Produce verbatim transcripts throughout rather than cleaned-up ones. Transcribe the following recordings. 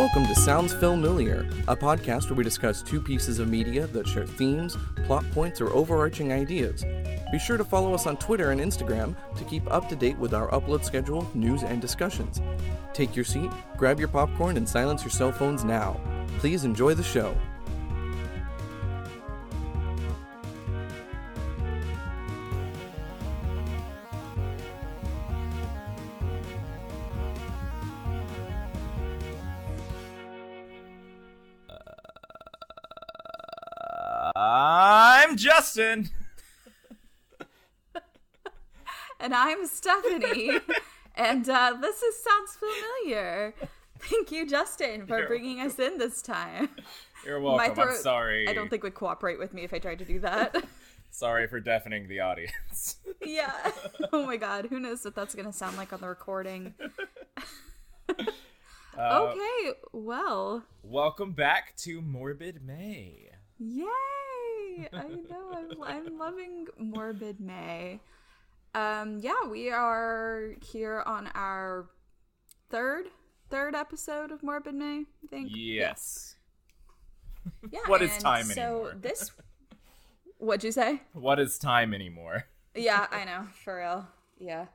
Welcome to Sounds Familiar, a podcast where we discuss two pieces of media that share themes, plot points, or overarching ideas. Be sure to follow us on Twitter and Instagram to keep up to date with our upload schedule, news, and discussions. Take your seat, grab your popcorn, and silence your cell phones now. Please enjoy the show. Justin. And I'm Stephanie, and uh, this is Sounds Familiar. Thank you, Justin, for You're bringing welcome. us in this time. You're welcome. My throat, I'm sorry. I don't think would cooperate with me if I tried to do that. Sorry for deafening the audience. Yeah. Oh my God. Who knows what that's going to sound like on the recording? uh, okay. Well. Welcome back to Morbid May. Yay. I know, I'm, I'm loving Morbid May. Um, yeah, we are here on our third, third episode of Morbid May, I think. Yes. yes. Yeah, what is time so anymore? So this, what'd you say? What is time anymore? Yeah, I know, for real. Yeah.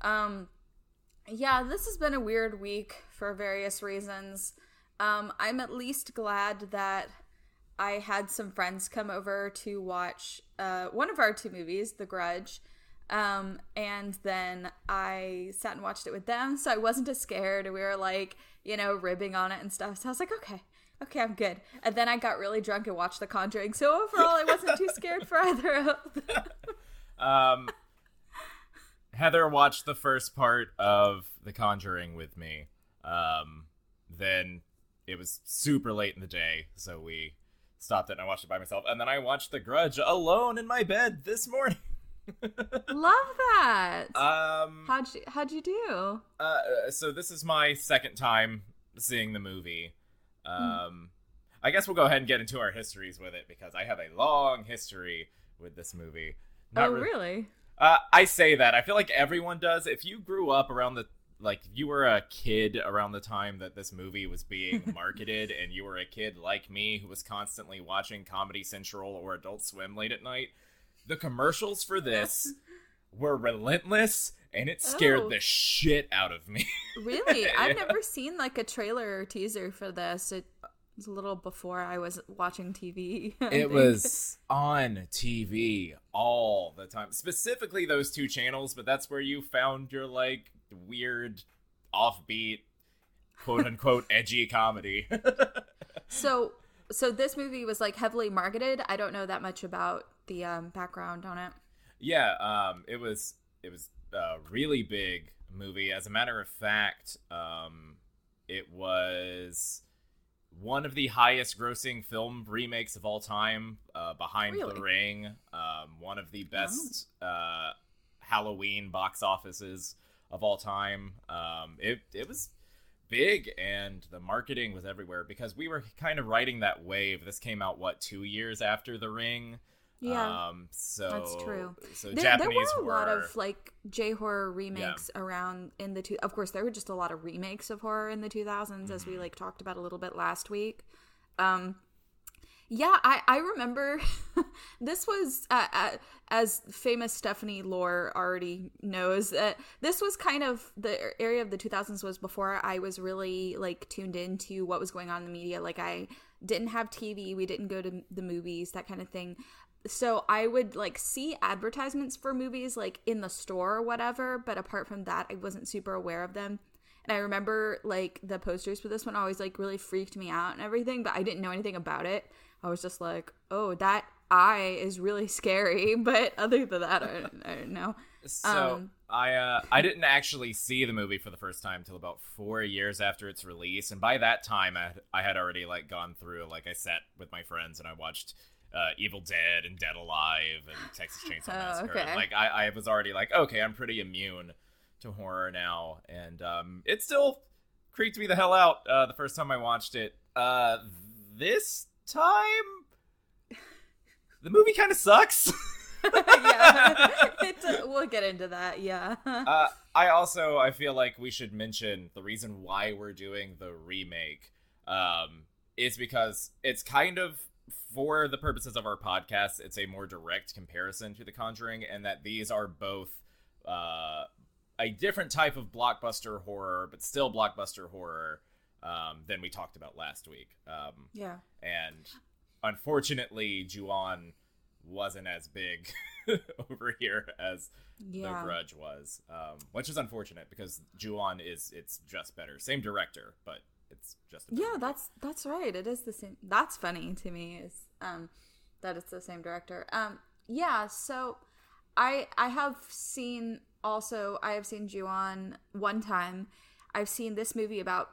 Um, yeah, this has been a weird week for various reasons. Um, I'm at least glad that I had some friends come over to watch uh, one of our two movies, The Grudge, um, and then I sat and watched it with them, so I wasn't as scared. We were, like, you know, ribbing on it and stuff, so I was like, okay, okay, I'm good. And then I got really drunk and watched The Conjuring, so overall I wasn't too scared for either of them. um, Heather watched the first part of The Conjuring with me. Um, then it was super late in the day, so we stopped it and I watched it by myself, and then I watched The Grudge alone in my bed this morning. Love that. Um, how'd you how'd you do? Uh, so this is my second time seeing the movie. Um, mm. I guess we'll go ahead and get into our histories with it because I have a long history with this movie. Not oh, re- really? Uh, I say that. I feel like everyone does. If you grew up around the like, if you were a kid around the time that this movie was being marketed, and you were a kid like me who was constantly watching Comedy Central or Adult Swim late at night, the commercials for this were relentless, and it scared oh. the shit out of me. Really? Yeah. I've never seen, like, a trailer or teaser for this. It was a little before I was watching T V. I it think. was on T V all the time. Specifically those two channels, but that's where you found your, like, weird, offbeat, quote-unquote edgy comedy. so so this movie was, like, heavily marketed. I don't know that much about the um, background on it. Yeah, um, it was it was a really big movie. As a matter of fact, um, it was one of the highest-grossing film remakes of all time, uh, behind really? The Ring, um, one of the best oh. uh, Halloween box offices of all time. Um, it it was big, and the marketing was everywhere because we were kind of riding that wave. This came out, what, two years after The Ring? Yeah, um, so that's true. So there, Japanese there were a horror. lot of, like, J horror remakes yeah. around in the two. Of course, there were just a lot of remakes of horror in the two thousands, mm-hmm. as we, like, talked about a little bit last week. Um, yeah, I I remember this was uh, uh, as famous Stephanie lore already knows that uh, this was kind of the area of the two thousands was before I was really, like, tuned into what was going on in the media. Like, I didn't have T V, we didn't go to the movies, that kind of thing. So I would, like, see advertisements for movies, like, in the store or whatever, but apart from that, I wasn't super aware of them. And I remember, like, the posters for this one always, like, really freaked me out and everything, but I didn't know anything about it. I was just like, oh, that eye is really scary, but other than that, I don't, I don't know. So um, I uh, I didn't actually see the movie for the first time until about four years after its release, and by that time, I, I had already, like, gone through, like, I sat with my friends and I watched uh, Evil Dead and Dead Alive and Texas Chainsaw Massacre. Oh, okay. Like, I, I was already like, okay, I'm pretty immune to horror now, and um, it still creeped me the hell out uh, the first time I watched it. Uh, this time, the movie kind of sucks. Yeah. It's a, we'll get into that, yeah. uh, I also, I feel like we should mention the reason why we're doing the remake um, is because it's kind of, for the purposes of our podcast, it's a more direct comparison to The Conjuring, and that these are both uh, a different type of blockbuster horror, but still blockbuster horror um, than we talked about last week. Um, yeah. And unfortunately, Ju-on wasn't as big over here as yeah. The Grudge was, um, which is unfortunate because Ju-on is it's just better. Same director, but it's just a better yeah. Movie. That's that's right. It is the same. That's funny to me is um, that it's the same director. Um, yeah. So I I have seen also I have seen Ju-on one time. I've seen this movie about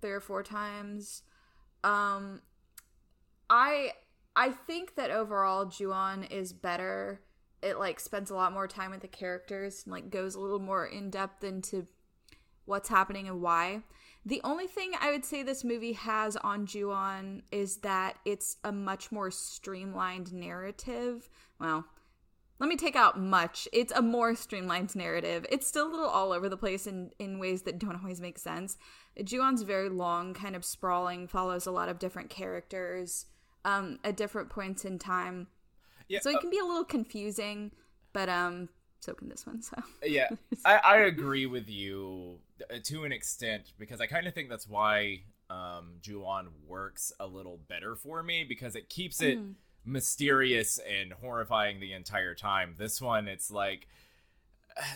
three or four times. Um, I. I think that overall Ju-on is better. It like spends a lot more time with the characters and like goes a little more in depth into what's happening and why. The only thing I would say this movie has on Ju-on is that it's a much more streamlined narrative. Well, let me take out much. It's a more streamlined narrative. It's still a little all over the place in, in ways that don't always make sense. Ju-on's very long, kind of sprawling, follows a lot of different characters. Um, at different points in time. Yeah, so it can uh, be a little confusing, but um, so can this one. So yeah, I, I agree with you to an extent because I kind of think that's why um, Ju-on works a little better for me because it keeps it mm. mysterious and horrifying the entire time. This one, it's like a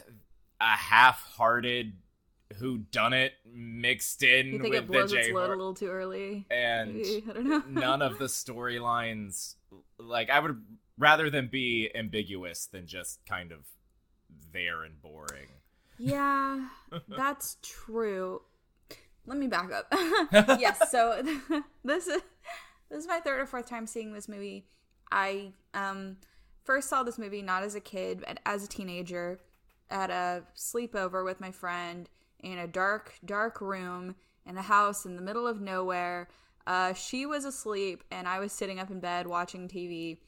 half-hearted whodunit mixed in you think with it blows the J its load a little too early, and maybe, I don't know. None of the storylines. Like I would rather them be ambiguous than just kind of there and boring. Yeah, that's true. Let me back up. Yes, so this is this is my third or fourth time seeing this movie. I um first saw this movie not as a kid, but as a teenager at a sleepover with my friend. In a dark, dark room in a house in the middle of nowhere. Uh, she was asleep and I was sitting up in bed watching T V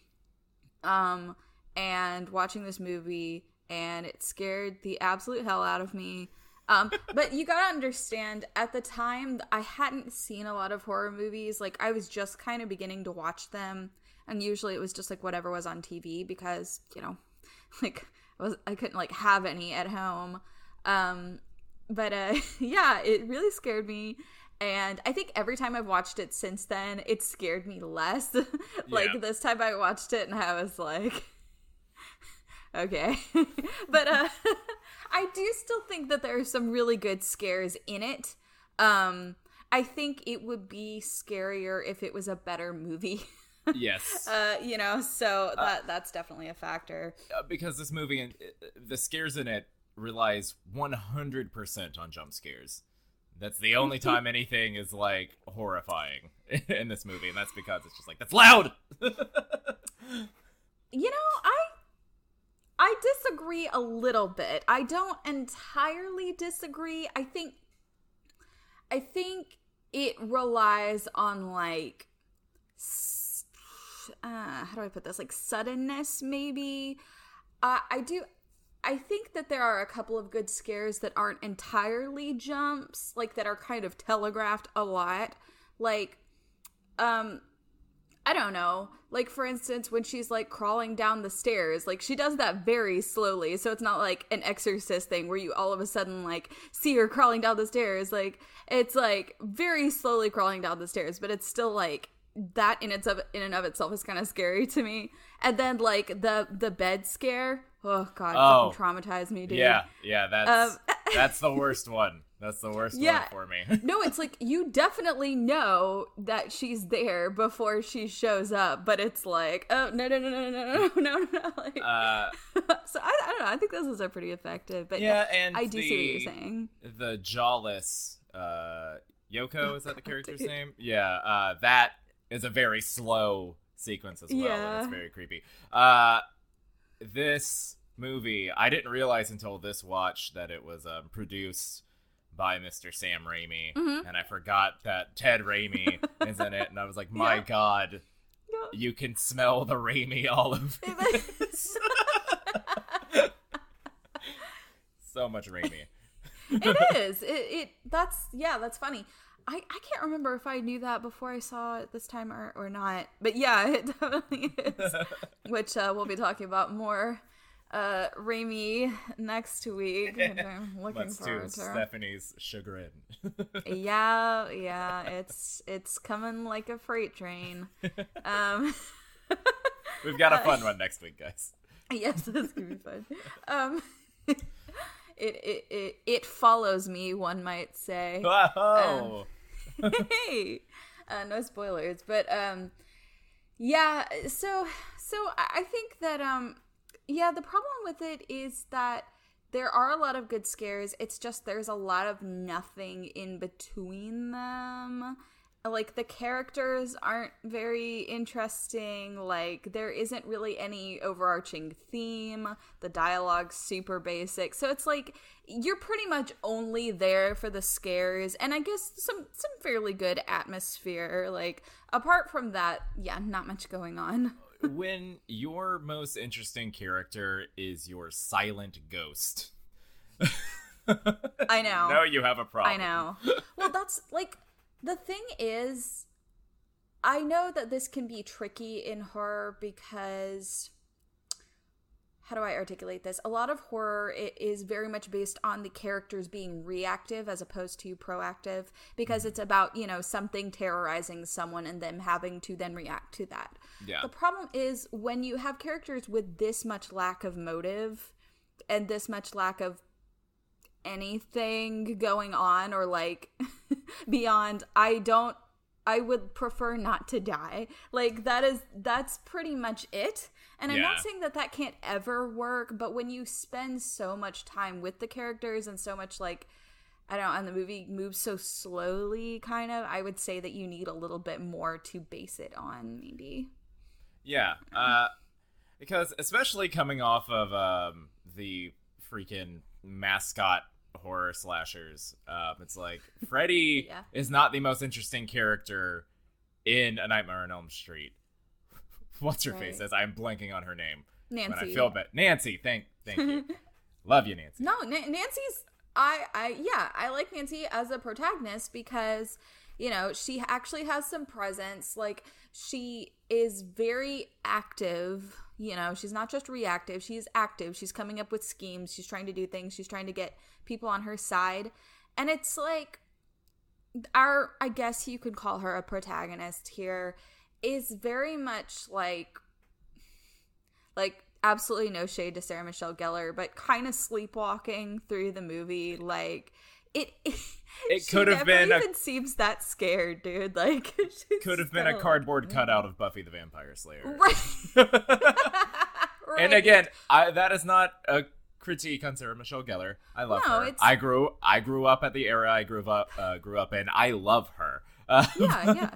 um, and watching this movie, and it scared the absolute hell out of me. Um, but you gotta understand, at the time, I hadn't seen a lot of horror movies. Like, I was just kind of beginning to watch them, and usually it was just, like, whatever was on T V because, you know, like, I, was, I couldn't, like, have any at home. Um... But, uh, yeah, it really scared me, and I think every time I've watched it since then, it scared me less. Like, yeah. This time I watched it, and I was like, okay. But uh, I do still think that there are some really good scares in it. Um, I think it would be scarier if it was a better movie. Yes. Uh, you know, so that uh, that's definitely a factor. Because this movie, and the scares in it, relies one hundred percent on jump scares. That's the only time anything is like horrifying in this movie, and that's because it's just like that's loud. You know, I I disagree a little bit. I don't entirely disagree. I think I think it relies on like uh, how do I put this? Like suddenness, maybe. Uh, I do. I think that there are a couple of good scares that aren't entirely jumps, like that are kind of telegraphed a lot. Like, um, I don't know. Like, for instance, when she's like crawling down the stairs, like she does that very slowly. So it's not like an Exorcist thing where you all of a sudden like see her crawling down the stairs. Like it's like very slowly crawling down the stairs, but it's still like that in its of in and of itself is kind of scary to me. And then like the the bed scare. Oh, God, oh, fucking traumatized me, dude. Yeah, yeah, that's um, that's the worst one. That's the worst yeah, one for me. No, it's like you definitely know that she's there before she shows up, but it's like, oh, no, no, no, no, no, no, no, no. Like, uh, so I, I don't know. I think those are pretty effective, but yeah, yeah and I do the, see what you're saying. The jawless uh, Yoko, is that the character's oh, name? Yeah, uh, that is a very slow sequence as well, yeah. And it's very creepy. Uh This movie, I didn't realize until this watch that it was um, produced by Mister Sam Raimi, mm-hmm. and I forgot that Ted Raimi is in it, and I was like, my yeah. God, you can smell the Raimi all of this. So much Raimi. It is. It, it that's yeah, that's funny. I, I can't remember if I knew that before I saw it this time or, or not. But yeah, it definitely is. Which uh, we'll be talking about more uh, Raimi next week. I'm looking Let's forward do to Stephanie's chagrin. yeah, yeah. It's it's coming like a freight train. Um, We've got a fun one next week, guys. Yes, that's going to be fun. Um, It, it it it follows me, one might say. Oh, um, hey, uh, no spoilers, but um, yeah. So so I think that um, yeah. The problem with it is that there are a lot of good scares. It's just there's a lot of nothing in between them. Like, the characters aren't very interesting. Like, there isn't really any overarching theme. The dialogue's super basic. So it's like, you're pretty much only there for the scares. And I guess some, some fairly good atmosphere. Like, apart from that, yeah, not much going on. When your most interesting character is your silent ghost. I know. No, you have a problem. I know. Well, that's, like... The thing is, I know that this can be tricky in horror because, how do I articulate this? A lot of horror it is very much based on the characters being reactive as opposed to proactive, because it's about, you know, something terrorizing someone and them having to then react to that. Yeah. The problem is when you have characters with this much lack of motive and this much lack of anything going on, or like beyond I don't I would prefer not to die, like that is that's pretty much it. And yeah. I'm not saying that that can't ever work, but when you spend so much time with the characters and so much like I don't know, and the movie moves so slowly, kind of, I would say that you need a little bit more to base it on, maybe. Yeah, uh because especially coming off of um the freaking mascot horror slashers, um it's like Freddy yeah. is not the most interesting character in A Nightmare on Elm Street. What's her right. face? As I'm blanking on her name, Nancy. When I feel bad, Nancy. Thank, thank you. Love you, Nancy. No, N- Nancy's. I, I, yeah, I like Nancy as a protagonist because, you know, she actually has some presence. Like, she is very active. You know, she's not just reactive. She's active. She's coming up with schemes. She's trying to do things. She's trying to get people on her side. And it's like our, I guess you could call her a protagonist here, is very much like, like absolutely no shade to Sarah Michelle Geller, but kind of sleepwalking through the movie. Like it, it, it could have been, even a, seems that scared, dude. Like could have been a cardboard cutout of Buffy the Vampire Slayer. Right. Right. And again, I, that is not a critique on Sarah Michelle Geller. I love no, her. It's... I grew, I grew up at the era I grew up, uh, grew up in. I love her. Uh, yeah, yeah.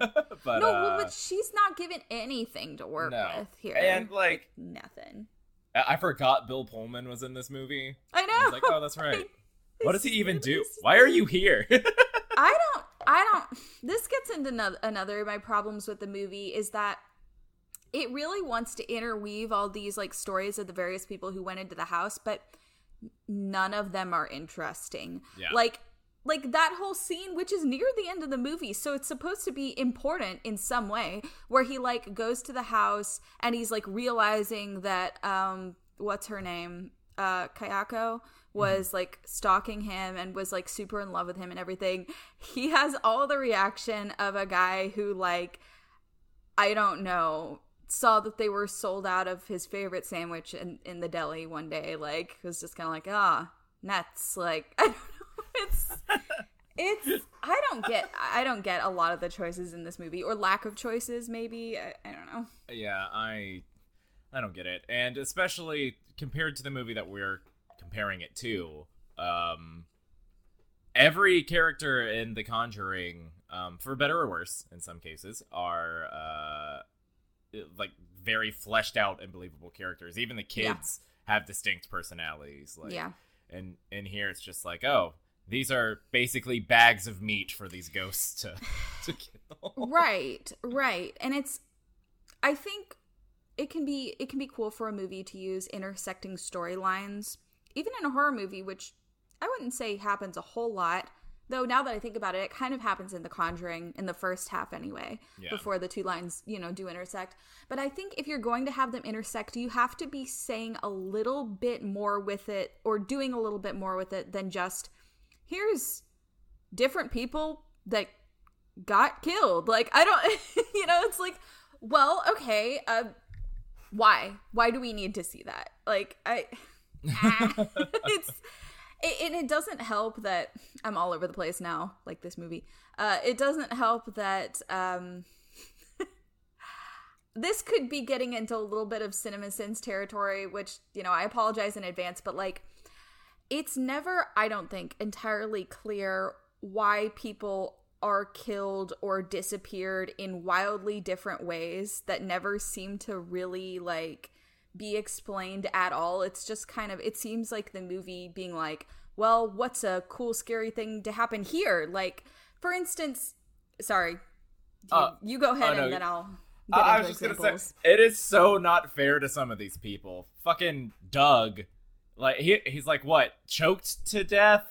But, no, uh, but she's not given anything to work no. with here, and like, like nothing. I forgot Bill Pullman was in this movie. I know. I was like, oh, that's right. What does he even do? Why are you here? I don't, I don't, this gets into no, another of my problems with the movie is that it really wants to interweave all these like stories of the various people who went into the house, but none of them are interesting. Yeah. Like, like that whole scene, which is near the end of the movie, so it's supposed to be important in some way, where he like goes to the house and he's like realizing that, um, what's her name? Uh, Kayako was like stalking him and was like super in love with him and everything. He has all the reaction of a guy who like, I don't know, saw that they were sold out of his favorite sandwich in, in the deli one day. Like, was just kind of like, ah, nuts. Like, I don't know. It's, it's, I don't get, I don't get a lot of the choices in this movie, or lack of choices maybe. I, I don't know. Yeah, I, I don't get it. And especially compared to the movie that we're comparing it to, um, every character in The Conjuring, um, for better or worse, in some cases, are uh, like very fleshed out and believable characters. Even the kids yeah. have distinct personalities. Like, yeah. And in here, it's just like, oh, these are basically bags of meat for these ghosts to, to kill. Right, right. And it's I think it can be it can be cool for a movie to use intersecting storylines, even in a horror movie, which I wouldn't say happens a whole lot. Though now that I think about it, it kind of happens in The Conjuring in the first half anyway, yeah. before the two lines, you know, do intersect. But I think if you're going to have them intersect, you have to be saying a little bit more with it or doing a little bit more with it than just, here's different people that got killed. Like, I don't, you know, it's like, well, okay, uh, why? Why do we need to see that? Like, I, ah. it's... It, and it doesn't help that I'm all over the place now, like this movie. Uh, it doesn't help that um, this could be getting into a little bit of cinema sins territory, which, you know, I apologize in advance, but like, it's never, I don't think, entirely clear why people are killed or disappeared in wildly different ways that never seem to really like be explained at all. It's just kind of, it seems like the movie being like, well, what's a cool scary thing to happen here? Like, for instance, sorry, you, uh, you go ahead uh, and no. then I'll get uh, into I was examples. Just gonna say, it is so not fair to some of these people. Fucking Doug, like he he's like, what, choked to death,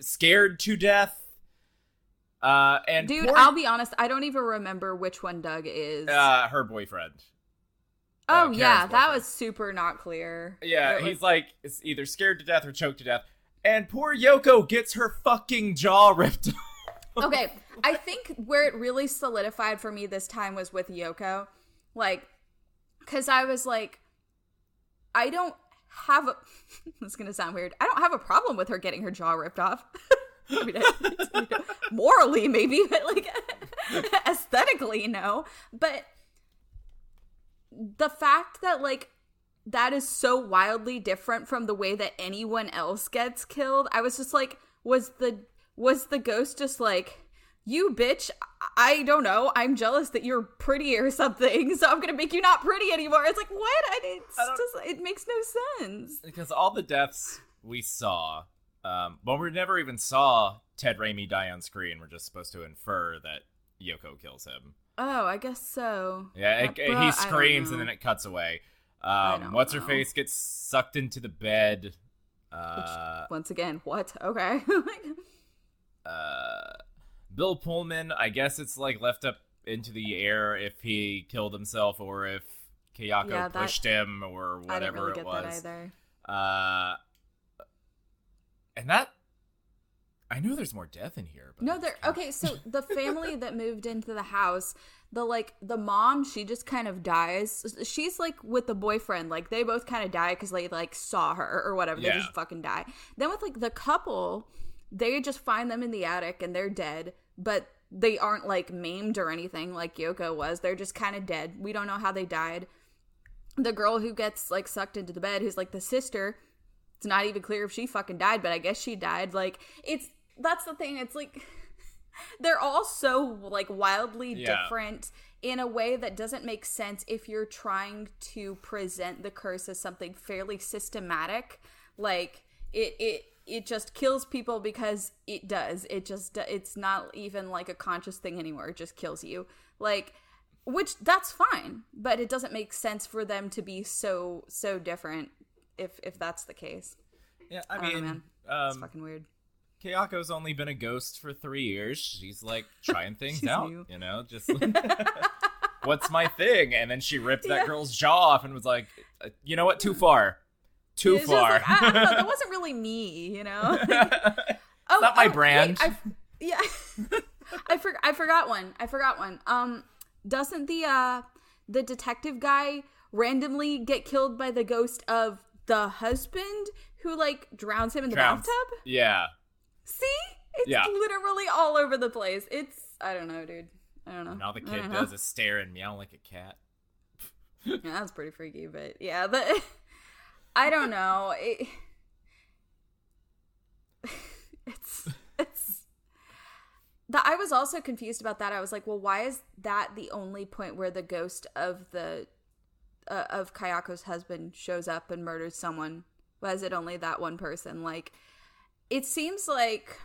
scared to death. Uh, and dude, poor... I'll be honest, I don't even remember which one Doug is. Uh, her boyfriend. Uh, oh, yeah, boyfriend. That was super not clear. Yeah, was... he's like, it's either scared to death or choked to death. And poor Yoko gets her fucking jaw ripped off. Okay, I think where it really solidified for me this time was with Yoko. Like, because I was like, I don't have a... It's going to sound weird. I don't have a problem with her getting her jaw ripped off. I mean, I, morally, maybe, but like, aesthetically, no. But... the fact that, like, that is so wildly different from the way that anyone else gets killed, I was just like, was the was the ghost just like, you bitch, I don't know, I'm jealous that you're pretty or something, so I'm gonna make you not pretty anymore. It's like, what? I, it's I just, it makes no sense. Because all the deaths we saw, um, well, we never even saw Ted Raimi die on screen. We're just supposed to infer that Yoko kills him. Oh, I guess so. Yeah, it, it, he screams and then it cuts away. Um, what's her face gets sucked into the bed. Uh, Which, once again, what? Okay. uh, Bill Pullman, I guess it's like left up into the air if he killed himself or if Kayako yeah, that, pushed him or whatever really it was. I didn't get that either. Uh, and that. I know there's more death in here. But no, there. Okay, so the family that moved into the house, the like the mom, she just kind of dies. She's like with the boyfriend, like they both kind of die because they like saw her or whatever. Yeah. They just fucking die. Then with like the couple, they just find them in the attic and they're dead, but they aren't like maimed or anything like Yoko was. They're just kind of dead. We don't know how they died. The girl who gets like sucked into the bed, who's like the sister, it's not even clear if she fucking died, but I guess she died. Like it's. That's the thing. It's like they're all so like wildly yeah. different in a way that doesn't make sense if you're trying to present the curse as something fairly systematic. Like it, it, it just kills people because it does. It just, it's not even like a conscious thing anymore. It just kills you. Like, which that's fine, but it doesn't make sense for them to be so, so different if, if that's the case. Yeah. I, I mean, know, um, it's fucking weird. Kayako's only been a ghost for three years. She's like trying things out, new. You know, just what's my thing? And then she ripped that yeah. girl's jaw off and was like, you know what? Too far. Too it's far. Like, I, I don't know. That wasn't really me, you know? Like, oh, not my oh, brand. Wait, I, yeah. I, for, I forgot one. I forgot one. Um, doesn't the uh, the detective guy randomly get killed by the ghost of the husband who like drowns him in the drowns. bathtub? Yeah. See? It's yeah. literally all over the place. It's, I don't know, dude. I don't know. And all the kid does is stare and meow like a cat. Yeah, that's pretty freaky, but yeah. The, I don't know. It, it's, it's, the, I was also confused about that. I was like, well, why is that the only point where the ghost of the, uh, of Kayako's husband shows up and murders someone? Why is it only that one person? Like, It seems like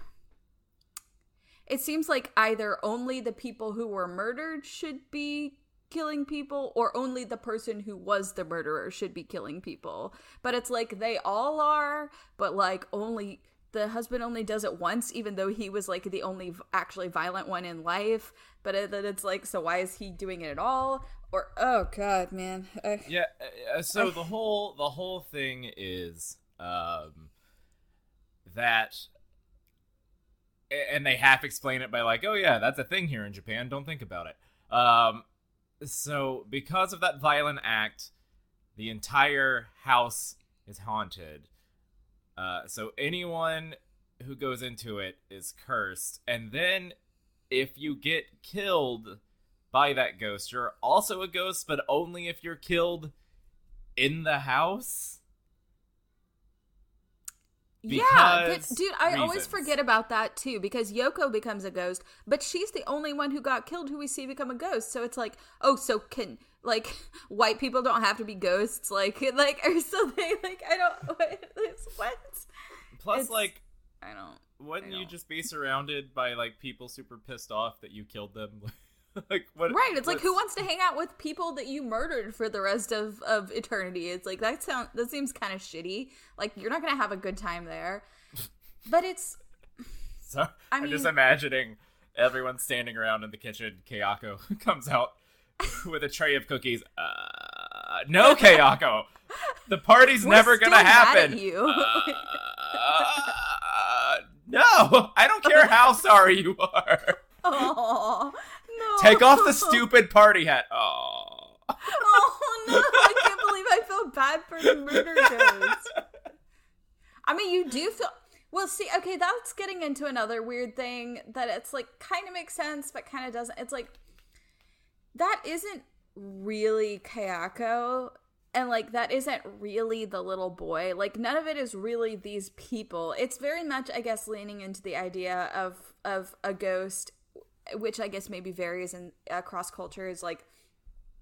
it seems like either only the people who were murdered should be killing people, or only the person who was the murderer should be killing people. But it's like they all are, but like only the husband only does it once, even though he was like the only actually violent one in life. But then it's like, so why is he doing it at all? Or oh god, man. I, yeah. So I, the whole the whole thing is um, that. And they half explain it by like, oh yeah, that's a thing here in Japan, don't think about it. Um, so because of that violent act, the entire house is haunted. Uh, so anyone who goes into it is cursed. And then if you get killed by that ghost, you're also a ghost, but only if you're killed in the house. Because yeah, th- dude, I reasons. always forget about that, too, because Yoko becomes a ghost, but she's the only one who got killed who we see become a ghost. So it's like, oh, so can, like, white people don't have to be ghosts, like, like or something. Like, I don't, what? what? Plus, it's, like, I don't. Wouldn't I don't. you just be surrounded by, like, people super pissed off that you killed them? Like, what, right, it's like, who wants to hang out with people that you murdered for the rest of, of eternity? It's like, that sound that seems kind of shitty. Like, you're not gonna have a good time there. But it's... Sorry, I mean, I'm just imagining everyone standing around in the kitchen. Kayako comes out with a tray of cookies. Uh, no, Kayako! The party's never gonna happen! Mad at you. Uh, uh, no! I don't care how sorry you are! Aww. No. Take off the stupid party hat. Oh. Oh no! I can't believe I feel bad for the murder ghost. I mean, you do feel. Well, see, okay, that's getting into another weird thing that it's like kind of makes sense, but kind of doesn't. It's like that isn't really Kayako, and like that isn't really the little boy. Like none of it is really these people. It's very much, I guess, leaning into the idea of of a ghost. Which I guess maybe varies in across cultures, like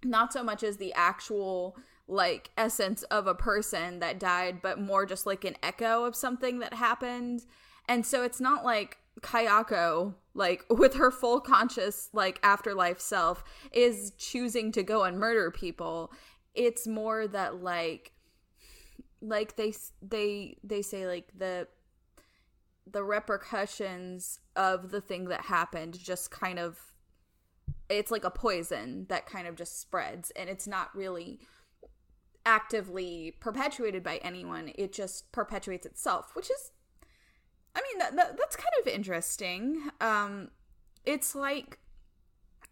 not so much as the actual like essence of a person that died, but more just like an echo of something that happened. And so it's not like Kayako, like with her full conscious like afterlife self, is choosing to go and murder people. It's more that like, like they they they say like the. the repercussions of the thing that happened just kind of, it's like a poison that kind of just spreads, and it's not really actively perpetuated by anyone. It just perpetuates itself, which is, I mean, that, that that's kind of interesting. Um, it's like,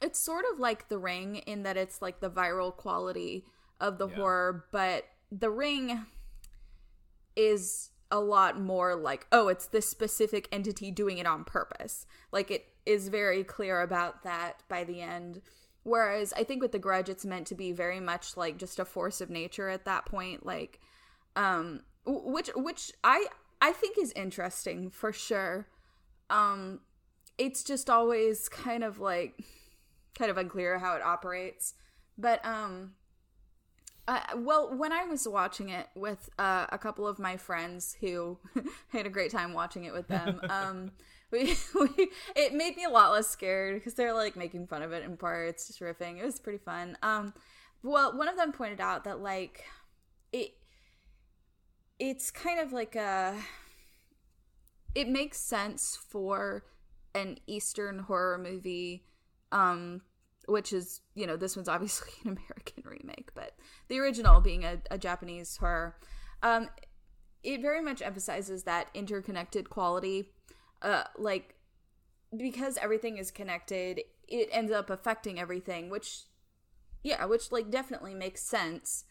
it's sort of like The Ring in that it's like the viral quality of the yeah. horror, but The Ring is a lot more like, oh, it's this specific entity doing it on purpose. Like, it is very clear about that by the end. Whereas I think with The Grudge, it's meant to be very much like just a force of nature at that point. Like, um, which which I I think is interesting for sure. Um, it's just always kind of like, kind of unclear how it operates. But, um... Uh, well, when I was watching it with uh, a couple of my friends who I had a great time watching it with them, um, we, we it made me a lot less scared because they're like making fun of it in parts, just riffing. It was pretty fun. Um, well, one of them pointed out that like it, it's kind of like a, it makes sense for an Eastern horror movie, um, which is, you know, this one's obviously an American remake, but the original being a, a Japanese horror, um, it very much emphasizes that interconnected quality. Uh, like, because everything is connected, it ends up affecting everything, which, yeah, which, like, definitely makes sense.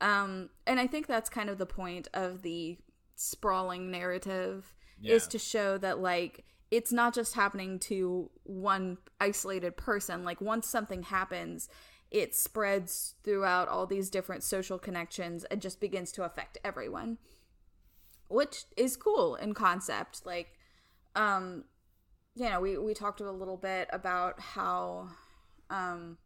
Um, and I think that's kind of the point of the sprawling narrative, yeah. is to show that, like, it's not just happening to one isolated person. Like, once something happens, it spreads throughout all these different social connections and just begins to affect everyone, which is cool in concept. Like, um, you know, we, we talked a little bit about how um,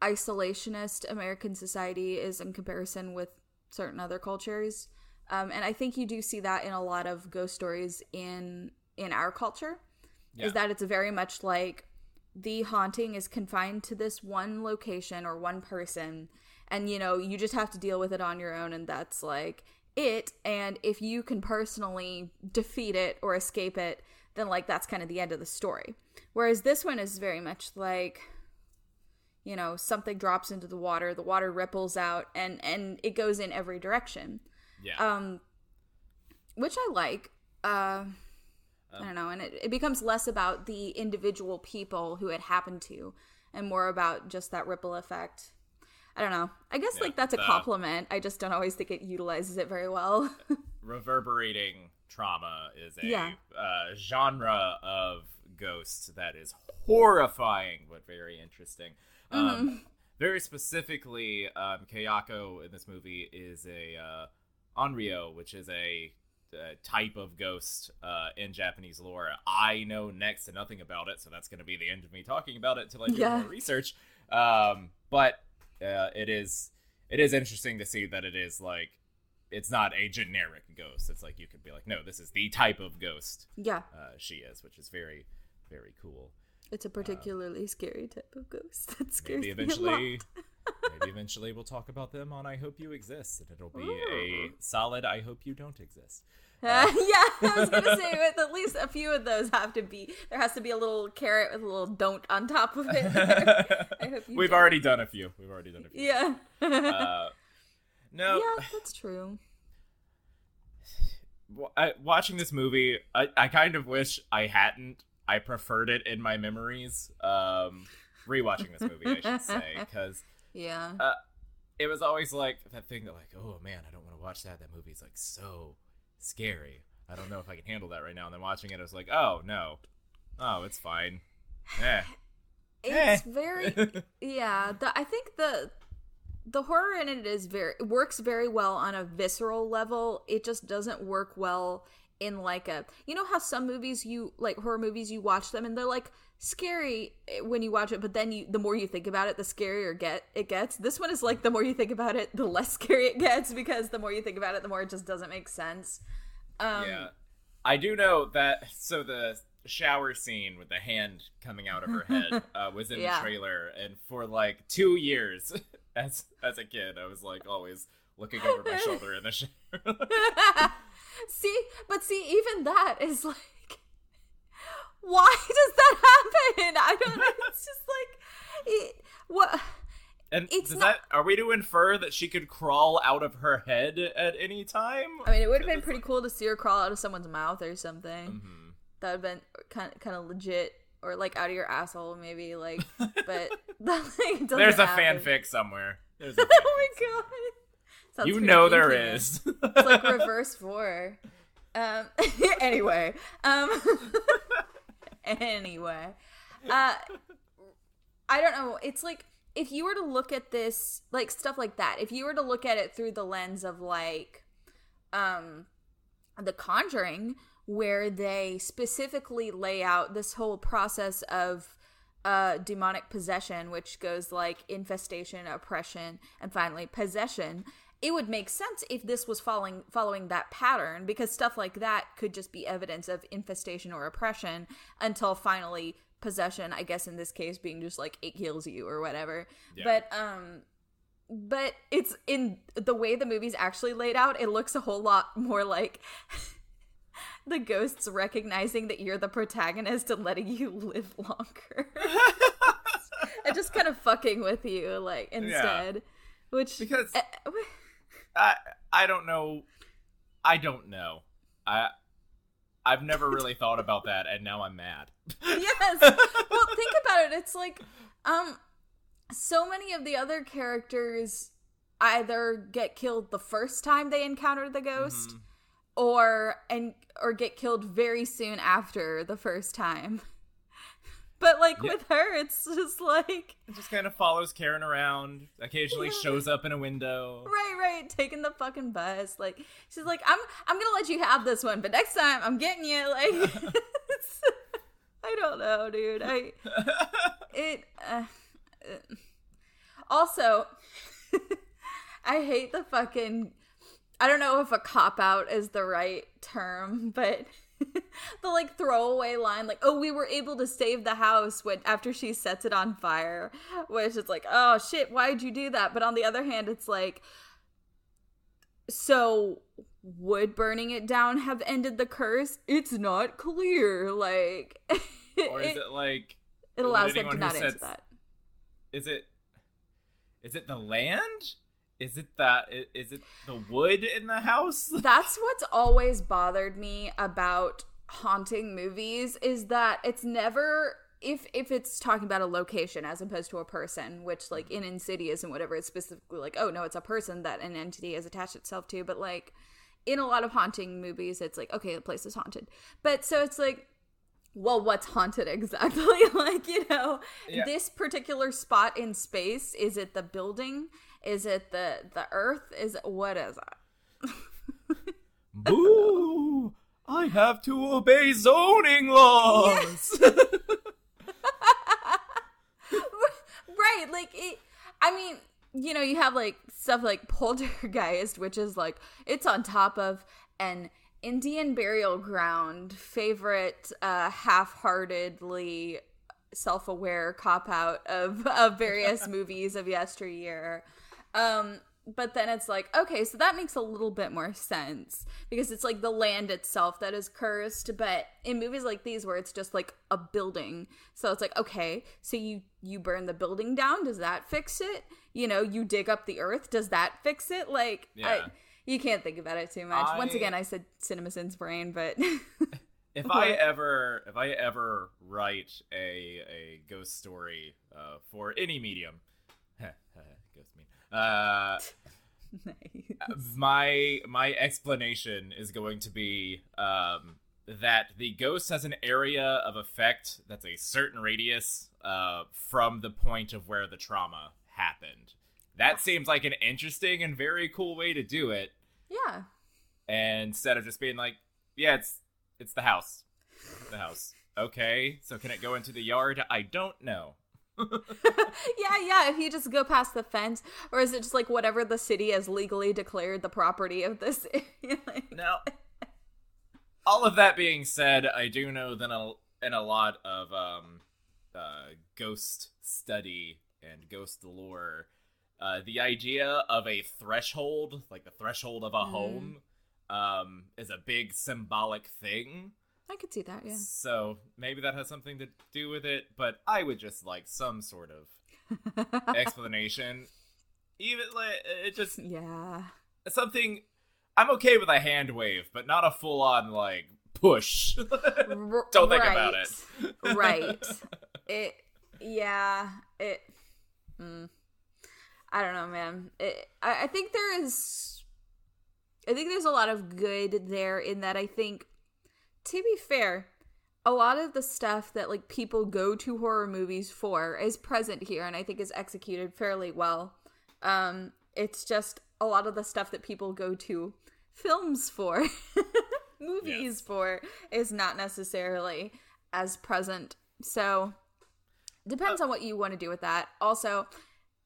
isolationist American society is in comparison with certain other cultures. Um, and I think you do see that in a lot of ghost stories in... in our culture, yeah. is that it's very much like the haunting is confined to this one location or one person, and, you know, you just have to deal with it on your own, and that's, like, it. And if you can personally defeat it or escape it, then, like, that's kind of the end of the story. Whereas this one is very much like, you know, something drops into the water, the water ripples out, and, and it goes in every direction. Yeah. Um, which I like. Uh, um, I don't know. And it, it becomes less about the individual people who it happened to and more about just that ripple effect. I don't know. I guess, yeah, like, that's a compliment. I just don't always think it utilizes it very well. Reverberating trauma is a yeah. uh, genre of ghosts that is horrifying, but very interesting. Mm-hmm. Um, very specifically, um, Kayako in this movie is a uh, onryo, which is a, a type of ghost uh, in Japanese lore. I know next to nothing about it, so that's going to be the end of me talking about it until I do yeah. more research. Um, but uh, it is it is interesting to see that it is, like, it's not a generic ghost. It's like you could be like, no, this is the type of ghost yeah. uh, she is, which is very, very cool. It's a particularly um, scary type of ghost that scares maybe eventually, me a lot. Maybe eventually we'll talk about them on I Hope You Exist, and it'll be Ooh. a solid I Hope You Don't Exist. Uh, uh, yeah, I was going to say, with at least a few of those have to be, there has to be a little carrot with a little don't on top of it. I hope you We've don't. already done a few. We've already done a few. Yeah. uh, No. Yeah, that's true. I, watching this movie, I, I kind of wish I hadn't. I preferred it in my memories. Um, rewatching this movie, I should say, because yeah, uh, it was always like that thing that, like, oh man, I don't want to watch that. That movie's, like, so scary. I don't know if I can handle that right now. And then watching it, I was like, oh no, oh it's fine. Eh. It's eh. very yeah. The, I think the. The horror in it is very it works very well on a visceral level. It just doesn't work well in, like, a, you know how some movies you like horror movies you watch them and they're, like, scary when you watch it, but then you the more you think about it, the scarier get it gets. This one is like the more you think about it, the less scary it gets, because the more you think about it, the more it just doesn't make sense. Um, yeah, I do know that. So the shower scene with the hand coming out of her head uh, was in yeah. the trailer, and for like two years. As as a kid, I was, like, always looking over my shoulder in the shower. see, but see, even that is, like, why does that happen? I don't know. It's just, like, it, what? And it's does not, that, are we to infer that she could crawl out of her head at any time? I mean, it would have been pretty cool to see her crawl out of someone's mouth or something. Mm-hmm. That would have been kind of, kind of legit. Or, like, out of your asshole, maybe, like, but that, like, there's a happen. fanfic somewhere. There's a fanfic oh my god! Sounds you know there intimate. Is. It's like reverse four. Um. anyway. Um. anyway. Uh. I don't know. It's like if you were to look at this, like, stuff like that. If you were to look at it through the lens of, like, um, The Conjuring, where they specifically lay out this whole process of uh, demonic possession, which goes, like, infestation, oppression, and finally possession, it would make sense if this was following, following that pattern, because stuff like that could just be evidence of infestation or oppression until finally possession, I guess in this case being just, like, it kills you or whatever. Yeah. But, um... But it's in the way the movie's actually laid out, it looks a whole lot more like... the ghosts recognizing that you're the protagonist and letting you live longer. And just kind of fucking with you, like, instead. Yeah. Which... Because... Uh, I, I don't know. I don't know. I... I've never really thought about that, and now I'm mad. Yes! Well, think about it. It's like, um, so many of the other characters either get killed the first time they encounter the ghost... Mm-hmm. Or and or get killed very soon after the first time. But, like, yeah. with her, it's just, like... It just kind of follows Karen around, occasionally yeah. shows up in a window. Right, right, taking the fucking bus. Like, she's like, I'm I'm gonna let you have this one, but next time, I'm getting you. Like, it's, I don't know, dude. I It... Uh, it. Also, I hate the fucking... I don't know if a cop-out is the right term, but the like throwaway line, like, oh, we were able to save the house when after she sets it on fire, which it's like, oh shit, why'd you do that? But on the other hand, it's like, so would burning it down have ended the curse? It's not clear. Like, or is it, it like it allows them to not answer that? Is it is it the land? Is it that? Is it the wood in the house? That's what's always bothered me about haunting movies, is that it's never, if if it's talking about a location as opposed to a person, which like in Insidious and whatever, it's specifically like, oh no, it's a person that an entity has attached itself to. But like in a lot of haunting movies, it's like, okay, the place is haunted. But so it's like, well, what's haunted exactly? Like, you know, yeah. This particular spot in space, is it the building? Is it the, the earth? Is it, what is it? Boo! I have to obey zoning laws! Yes. Right, like, it, I mean, you know, you have, like, stuff like Poltergeist, which is, like, it's on top of an Indian burial ground, favorite uh, half-heartedly self-aware cop-out of, of various movies of yesteryear. Um, but then it's like, okay, so that makes a little bit more sense, because it's like the land itself that is cursed. But in movies like these where it's just like a building, so it's like, okay, so you, you burn the building down, does that fix it? You know, you dig up the earth, does that fix it? Like, yeah. I, you can't think about it too much. I, Once again, I said CinemaSins brain, but... If I ever if I ever write a a ghost story uh, for any medium, ghost mean, uh, nice. my my explanation is going to be um, that the ghost has an area of effect that's a certain radius uh, from the point of where the trauma happened. That seems like an interesting and very cool way to do it. Yeah. And instead of just being like, yeah, it's It's the house. The house. Okay, so can it go into the yard? I don't know. yeah, yeah, if you just go past the fence, or is it just like whatever the city has legally declared the property of this area? Now, all of that being said, I do know that a, in a lot of um, uh, ghost study and ghost lore, uh, the idea of a threshold, like the threshold of a mm. home, Um, is a big symbolic thing. I could see that, yeah. So maybe that has something to do with it, but I would just like some sort of explanation. Even like it just yeah something. I'm okay with a hand wave, but not a full on like push. Don't think right. about it. right. It yeah it. Mm, I don't know, man. It, I, I think there is. I think there's a lot of good there, in that I think, to be fair, a lot of the stuff that like people go to horror movies for is present here, and I think is executed fairly well. Um, it's just a lot of the stuff that people go to films for, movies yeah. for, is not necessarily as present. So, depends oh. on what you want to do with that. Also,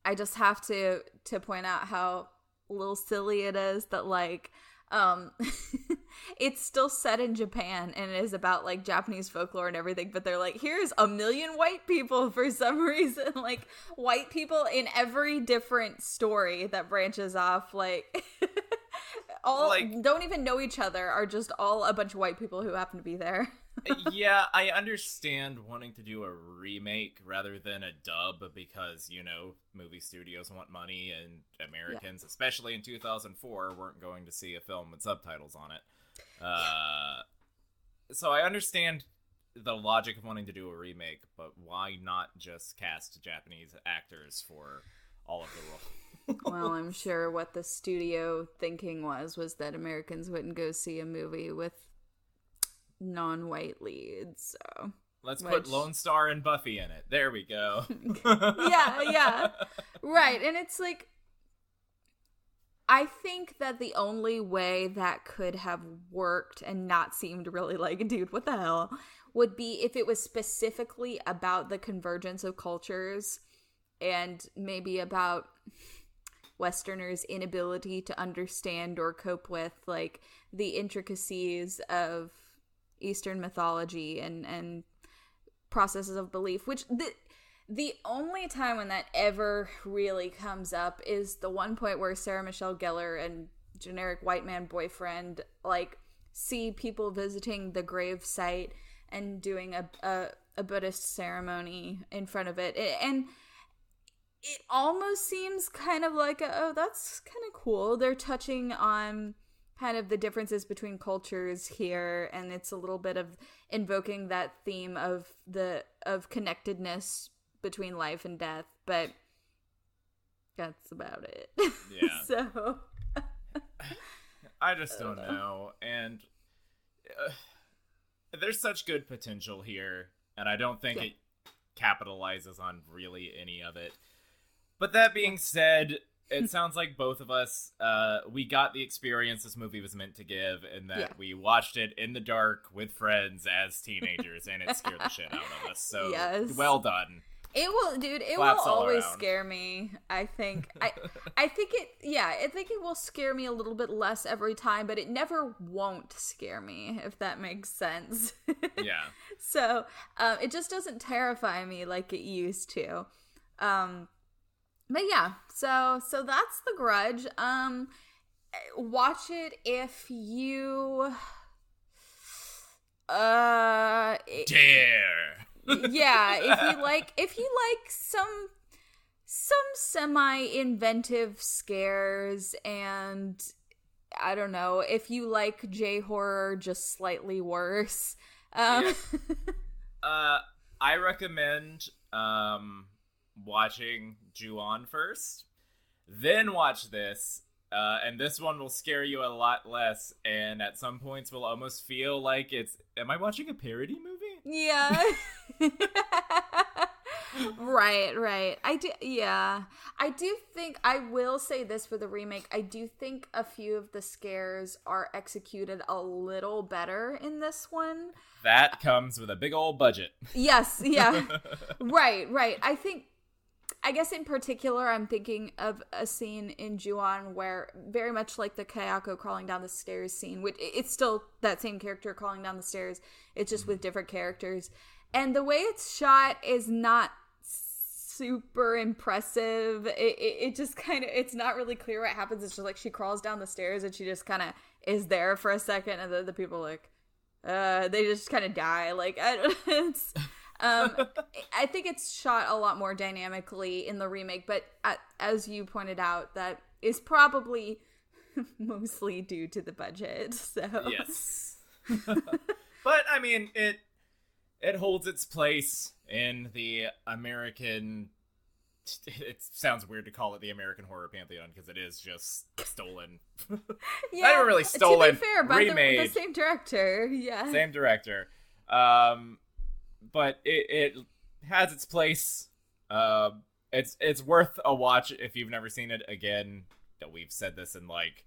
I just have to to point out how... little silly it is that like um it's still set in Japan, and it is about like Japanese folklore and everything, but they're like, here's a million white people for some reason, like white people in every different story that branches off, like all like, don't even know each other, are just all a bunch of white people who happen to be there. Yeah, I understand wanting to do a remake rather than a dub, because, you know, movie studios want money, and Americans, yeah. especially in two thousand four, weren't going to see a film with subtitles on it. Uh, yeah. So I understand the logic of wanting to do a remake, but why not just cast Japanese actors for all of the roles? Well, I'm sure what the studio thinking was, was that Americans wouldn't go see a movie with non-white leads, so let's Which... put Lone Star and Buffy in it. There we go. yeah, yeah. Right, and it's like, I think that the only way that could have worked and not seemed really like, dude, what the hell, would be if it was specifically about the convergence of cultures, and maybe about Westerners' inability to understand or cope with like the intricacies of Eastern mythology and, and processes of belief, which the, the only time when that ever really comes up is the one point where Sarah Michelle Geller and generic white man boyfriend, like, see people visiting the grave site and doing a, a, a Buddhist ceremony in front of it. And it almost seems kind of like, a, oh, that's kind of cool. They're touching on kind of the differences between cultures here, and it's a little bit of invoking that theme of the of connectedness between life and death, but that's about it. Yeah. So I just don't uh, know, and uh, there's such good potential here, and I don't think yeah. it capitalizes on really any of it. But that being said, it sounds like both of us, uh, we got the experience this movie was meant to give, and that yeah. we watched it in the dark with friends as teenagers, and it scared the shit out of us. So, yes. well done. It will, dude, it Flaps will always around. Scare me, I think. I I think it, yeah, I think it will scare me a little bit less every time, but it never won't scare me, if that makes sense. Yeah. So, um, it just doesn't terrify me like it used to. Um, but yeah, so so that's The Grudge. Um, watch it if you... Uh, it, Dare! Yeah, if you like if you like some some semi-inventive scares, and I don't know, if you like J-horror just slightly worse. Um yeah. Uh I recommend um watching Ju-on first, then watch this. Uh, and this one will scare you a lot less, and at some points will almost feel like it's, am I watching a parody movie? Yeah. right, right. I do, yeah. I do think, I will say this for the remake, I do think a few of the scares are executed a little better in this one. That comes with a big old budget. Yes, yeah. right, right. I think, I guess in particular, I'm thinking of a scene in Ju-on where, very much like the Kayako crawling down the stairs scene, which it's still that same character crawling down the stairs, it's just with different characters. And the way it's shot is not super impressive. It, it, it just kind of, it's not really clear what happens. It's just like she crawls down the stairs and she just kind of is there for a second, and the, the people are like, uh, they just kind of die. Like, I don't it's... um, I think it's shot a lot more dynamically in the remake, but at, as you pointed out, that is probably mostly due to the budget. So yes, but I mean it. It holds its place in the American. It sounds weird to call it the American horror pantheon because it is just stolen. yeah, not really stolen. To be fair, by remade. The, the same director. Yeah, same director. Um. But it, it has its place. Uh, it's it's worth a watch if you've never seen it. Again, we've said this in like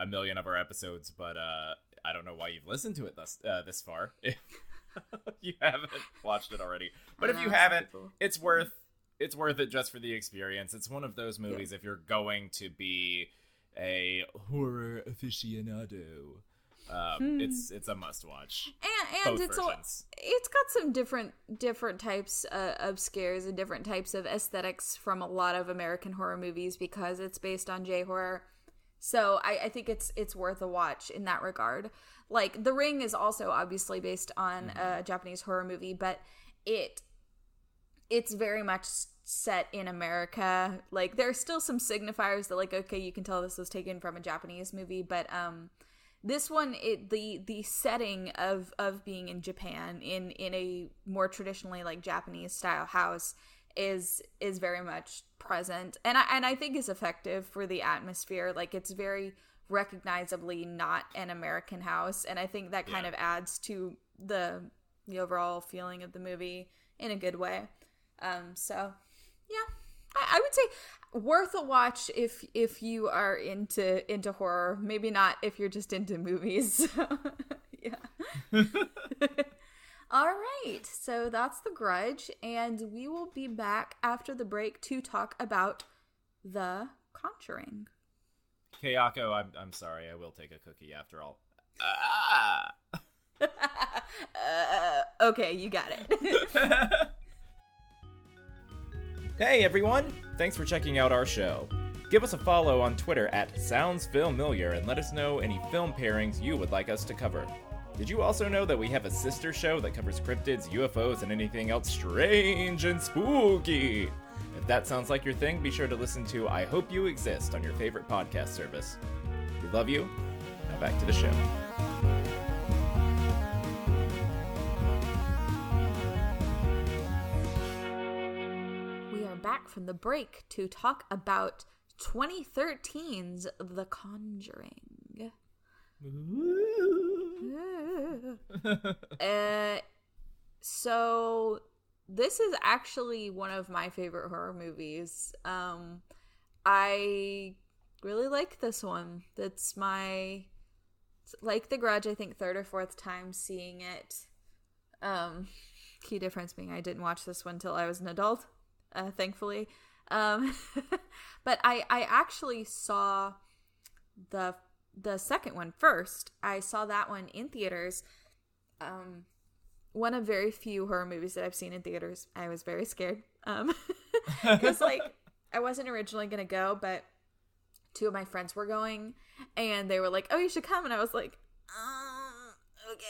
a million of our episodes, but uh, I don't know why you've listened to it thus uh, this far. If you haven't watched it already, but if you haven't, it's worth it's worth it just for the experience. It's one of those movies yeah. if you're going to be a horror aficionado. Um, it's it's a must watch, and and it's all, it's got some different different types uh, of scares and different types of aesthetics from a lot of American horror movies because it's based on J horror. So I, I think it's it's worth a watch in that regard. Like The Ring is also obviously based on mm-hmm. a Japanese horror movie, but it it's very much set in America. Like there's still some signifiers that like okay you can tell this was taken from a Japanese movie, but um. This one, it the the setting of, of being in Japan in, in a more traditionally like Japanese style house is is very much present, and I and I think is effective for the atmosphere. Like it's very recognizably not an American house, and I think that kind yeah. of adds to the the overall feeling of the movie in a good way. Um, so, yeah. I would say worth a watch if if you are into into horror. Maybe not if you're just into movies. yeah. All right. So that's The Grudge, and we will be back after the break to talk about The Conjuring. Kayako, I'm I'm sorry. I will take a cookie after all. Ah! uh, okay, you got it. Hey everyone, thanks for checking out our show. Give us a follow on Twitter at Sounds Familiar and let us know any film pairings you would like us to cover. Did you also know that we have a sister show that covers cryptids, U F Os, and anything else strange and spooky? If that sounds like your thing, be sure to listen to I Hope You Exist on your favorite podcast service. We love you. Now back to the show. We are back from the break to talk about twenty thirteen's The Conjuring. uh, so this is actually one of my favorite horror movies. Um, I really like this one. That's my, like The Grudge, I think third or fourth time seeing it. Um, key difference being I didn't watch this one till I was an adult, uh, thankfully. Um, but I, I actually saw the the second one first. I saw that one in theaters. Um, one of very few horror movies that I've seen in theaters. I was very scared. Um, because like I wasn't originally going to go, but two of my friends were going and they were like, oh, you should come. And I was like, um, okay.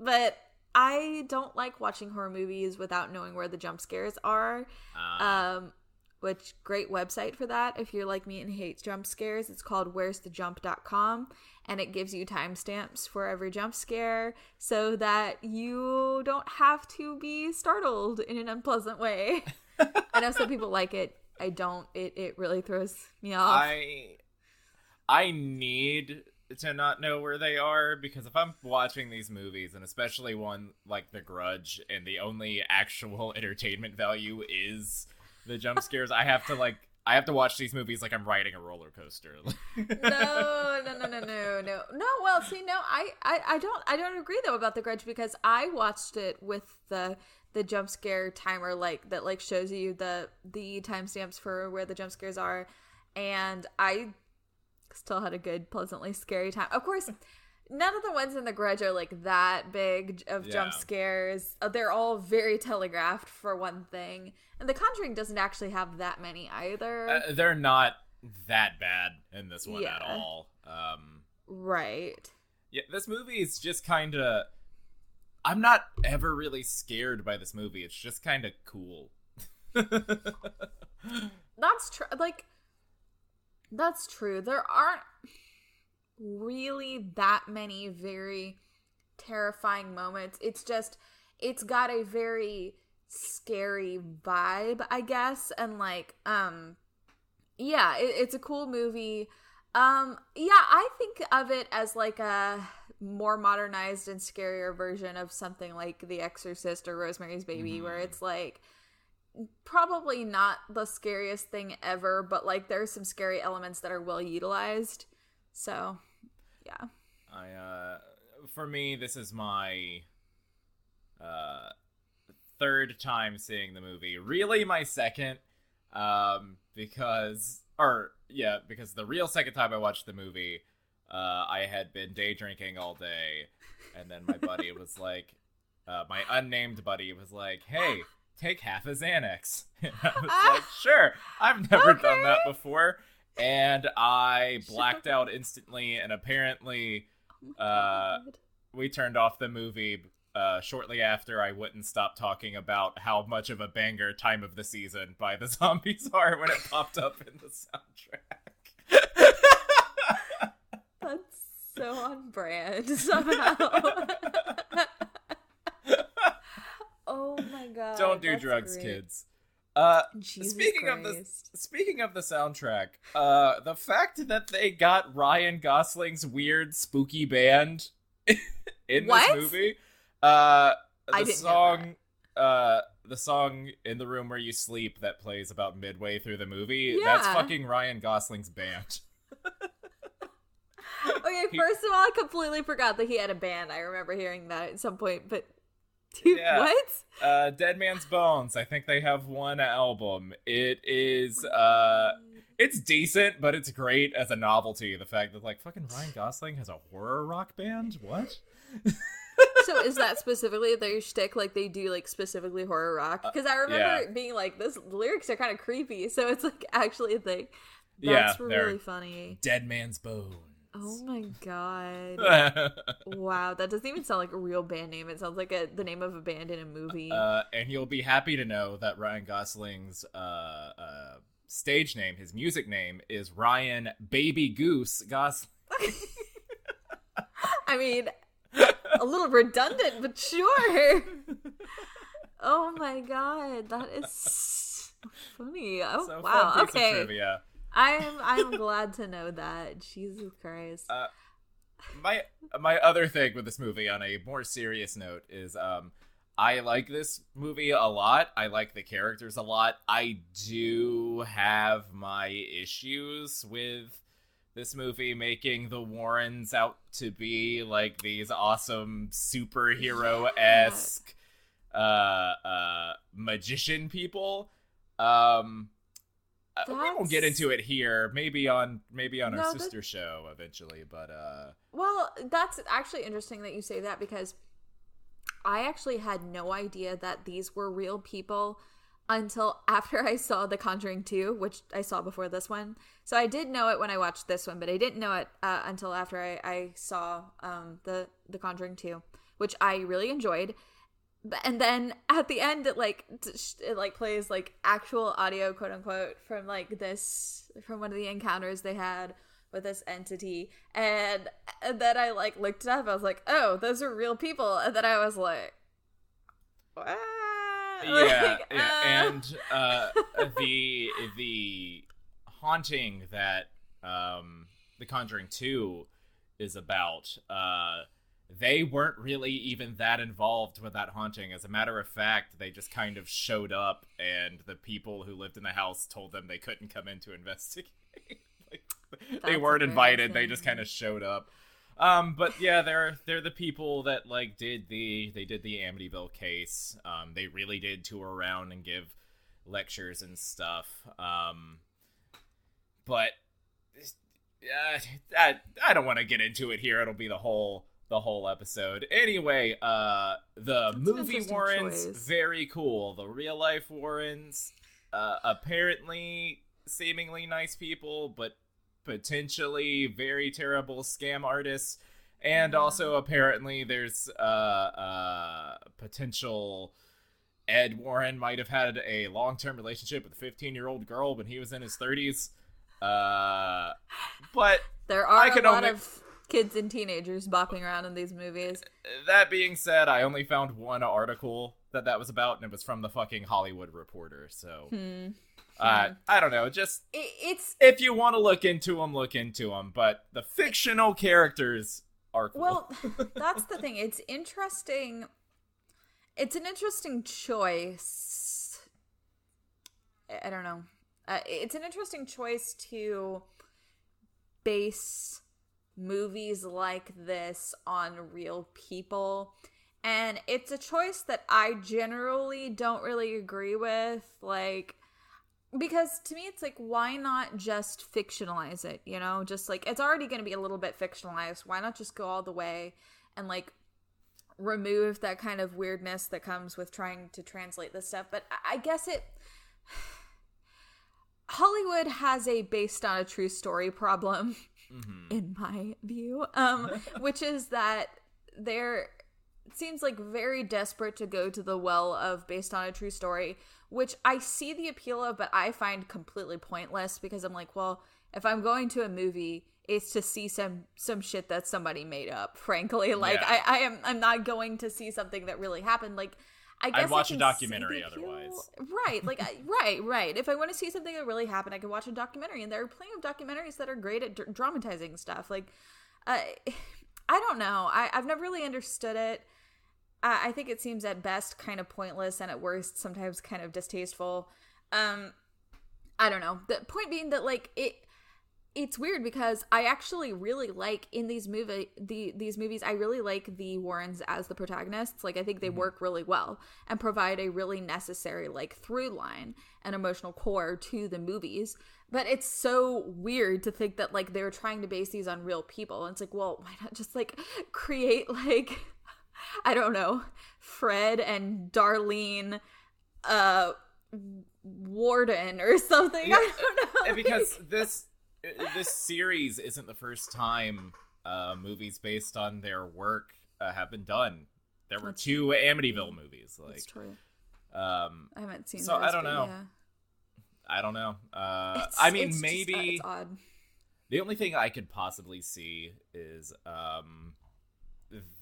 But I don't like watching horror movies without knowing where the jump scares are. Uh. Um, which great website for that if you're like me and hate jump scares. It's called where's the jump dot com, and it gives you timestamps for every jump scare so that you don't have to be startled in an unpleasant way. I know some people like it. I don't. It it really throws me off. I I need to not know where they are, because if I'm watching these movies, and especially one like The Grudge, and the only actual entertainment value is the jump scares, I have to like I have to watch these movies like I'm riding a roller coaster. no, no, no, no, no, no, no. Well, see, no, I, I, I don't, I don't agree though about The Grudge, because I watched it with the the jump scare timer like that, like shows you the the timestamps for where the jump scares are, and I still had a good, pleasantly scary time. Of course, none of the ones in The Grudge are like that big of jump yeah. scares. They're all very telegraphed, for one thing. And The Conjuring doesn't actually have that many either. Uh, they're not that bad in this one yeah. at all. Um, right. Yeah, this movie is just kind of... I'm not ever really scared by this movie. It's just kind of cool. That's true. Like, that's true. There aren't really that many very terrifying moments. It's just, it's got a very scary vibe, I guess. And like, um, yeah, it, it's a cool movie. Um, yeah, I think of it as like a more modernized and scarier version of something like The Exorcist or Rosemary's Baby, mm-hmm. where it's like, probably not the scariest thing ever, but like there's some scary elements that are well utilized. So, yeah. I uh, for me, this is my uh third time seeing the movie. Really, my second, um, because or yeah, because the real second time I watched the movie, uh, I had been day drinking all day, and then my buddy was like, uh, my unnamed buddy was like, "Hey, take half as Xanax." And I was like, "Sure, I've never okay. done that before." And I blacked out instantly, and apparently uh, we turned off the movie uh, shortly after I wouldn't stop talking about how much of a banger Time of the Season by the Zombies are when it popped up in the soundtrack. That's so on brand somehow. Oh my god. Don't do drugs, great. kids. Uh, Jesus speaking Christ. of the speaking of the soundtrack, uh, the fact that they got Ryan Gosling's weird spooky band in what? this movie, uh, the song, uh, the song "In the Room Where You Sleep" that plays about midway through the movie, yeah. that's fucking Ryan Gosling's band. Okay, he, first of all, I completely forgot that he had a band. I remember hearing that at some point, but. Dude, yeah. What? Uh, Dead Man's Bones. I think they have one album. It is, uh, it's decent, but it's great as a novelty. The fact that, like, fucking Ryan Gosling has a horror rock band? What? So is that specifically their shtick? Like they do like specifically horror rock? Because I remember yeah. it being like, those lyrics are kind of creepy. So it's like actually a thing. That's yeah, really funny. Dead Man's Bones. Oh my god. Wow, that doesn't even sound like a real band name. It sounds like a, the name of a band in a movie. Uh, and you'll be happy to know that Ryan Gosling's uh, uh, stage name, his music name, is Ryan Baby Goose Gosling. I mean, a little redundant, but sure. Oh my god, that is so funny. Oh, so wow. Fun piece okay. of trivia. I'm I'm glad to know that. Jesus Christ. Uh, my my other thing with this movie, on a more serious note, is um, I like this movie a lot. I like the characters a lot. I do have my issues with this movie making the Warrens out to be like these awesome superhero-esque yeah. uh, uh, magician people. Um... That's... We won't get into it here. Maybe on maybe on no, our sister that's... show eventually, but uh well, that's actually interesting that you say that, because I actually had no idea that these were real people until after I saw The Conjuring two, which I saw before this one. So I did know it when I watched this one, but I didn't know it uh, until after I, I saw um the The Conjuring two, which I really enjoyed. And then at the end, it like it like plays like actual audio, quote unquote, from like this from one of the encounters they had with this entity. And, and then I like looked it up. I was like, oh, those are real people. And then I was like, what? Yeah, like, yeah. Uh. And uh, the the haunting that um, The Conjuring two is about. Uh, They weren't really even that involved with that haunting. As a matter of fact, they just kind of showed up, and the people who lived in the house told them they couldn't come in to investigate. Like, they weren't invited. Thing. They just kind of showed up. Um, but yeah, they're they're the people that like did the they did the Amityville case. Um, they really did tour around and give lectures and stuff. Um, but uh, I I don't want to get into it here. It'll be the whole. The whole episode. Anyway, uh, the That's movie Warrens, choice. Very cool. The real life Warrens, uh, apparently seemingly nice people, but potentially very terrible scam artists. And yeah. also apparently there's uh, uh, potential Ed Warren might have had a long-term relationship with a fifteen-year-old girl when he was in his thirties. Uh, but there are I can a lot only... of... kids and teenagers bopping around in these movies. That being said, I only found one article that that was about, and it was from the fucking Hollywood Reporter. So, hmm. uh, hmm. I don't know. Just it, it's if you want to look into them, look into them. But the fictional characters are cool. Well, that's the thing. It's interesting. It's an interesting choice. I don't know. Uh, it's an interesting choice to base movies like this on real people, and it's a choice that I generally don't really agree with, like, because to me it's like, why not just fictionalize it, you know? Just like, it's already going to be a little bit fictionalized, why not just go all the way and like remove that kind of weirdness that comes with trying to translate this stuff? But I guess it Hollywood has a based on a true story problem. Mm-hmm. In my view, um, which is that they're, it seems like very desperate to go to the well of based on a true story, which I see the appeal of, but I find completely pointless, because I'm like, well, if I'm going to a movie, it's to see some, some shit that somebody made up, frankly. Like yeah. I, I am, I'm not going to see something that really happened. Like, I guess I'd watch I a documentary otherwise. Right, like, I, right, right. If I want to see something that really happened, I can watch a documentary. And there are plenty of documentaries that are great at d- dramatizing stuff. Like, uh, I don't know. I, I've never really understood it. I, I think it seems at best kind of pointless, and at worst sometimes kind of distasteful. Um, I don't know. The point being that, like, it... It's weird because I actually really like in these movie the these movies I really like the Warrens as the protagonists. Like, I think they mm-hmm. work really well and provide a really necessary like through line and emotional core to the movies. But it's so weird to think that like they're trying to base these on real people. And it's like, well, why not just like create like I don't know, Fred and Darlene uh, Warden or something. Yeah, I don't know. Because this this series isn't the first time uh, movies based on their work uh, have been done. There were that's two true. Amityville movies. Like, that's true. Um, I haven't seen. So those, I don't know. Yeah. I don't know. Uh, I mean, it's maybe just, uh, it's odd. The only thing I could possibly see is um,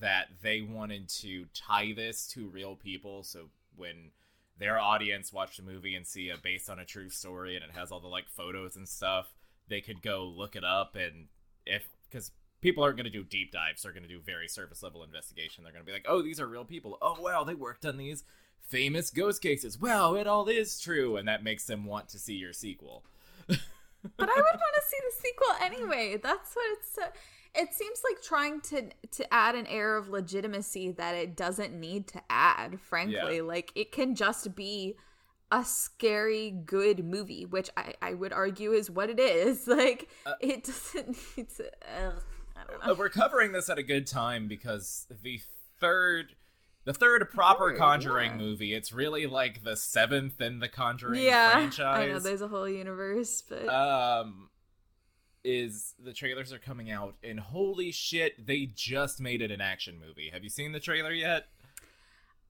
that they wanted to tie this to real people. So when their audience watched a movie and see a based on a true story and it has all the like photos and stuff, they could go look it up. And if, because people aren't going to do deep dives, they're going to do very surface level investigation. They're going to be like, oh, these are real people. Oh, wow, they worked on these famous ghost cases. Wow, it all is true. And that makes them want to see your sequel. But I would want to see the sequel anyway. That's what it's... Uh, it seems like trying to to add an air of legitimacy that it doesn't need to add, frankly. Yeah. Like, it can just be a scary, good movie, which I, I would argue is what it is. Like, uh, it doesn't need to... Uh, I don't know. We're covering this at a good time because the third... The third proper third, Conjuring yeah. movie. It's really like the seventh in the Conjuring yeah, franchise. I know there's a whole universe, but um, is the trailers are coming out, and holy shit, they just made it an action movie. Have you seen the trailer yet?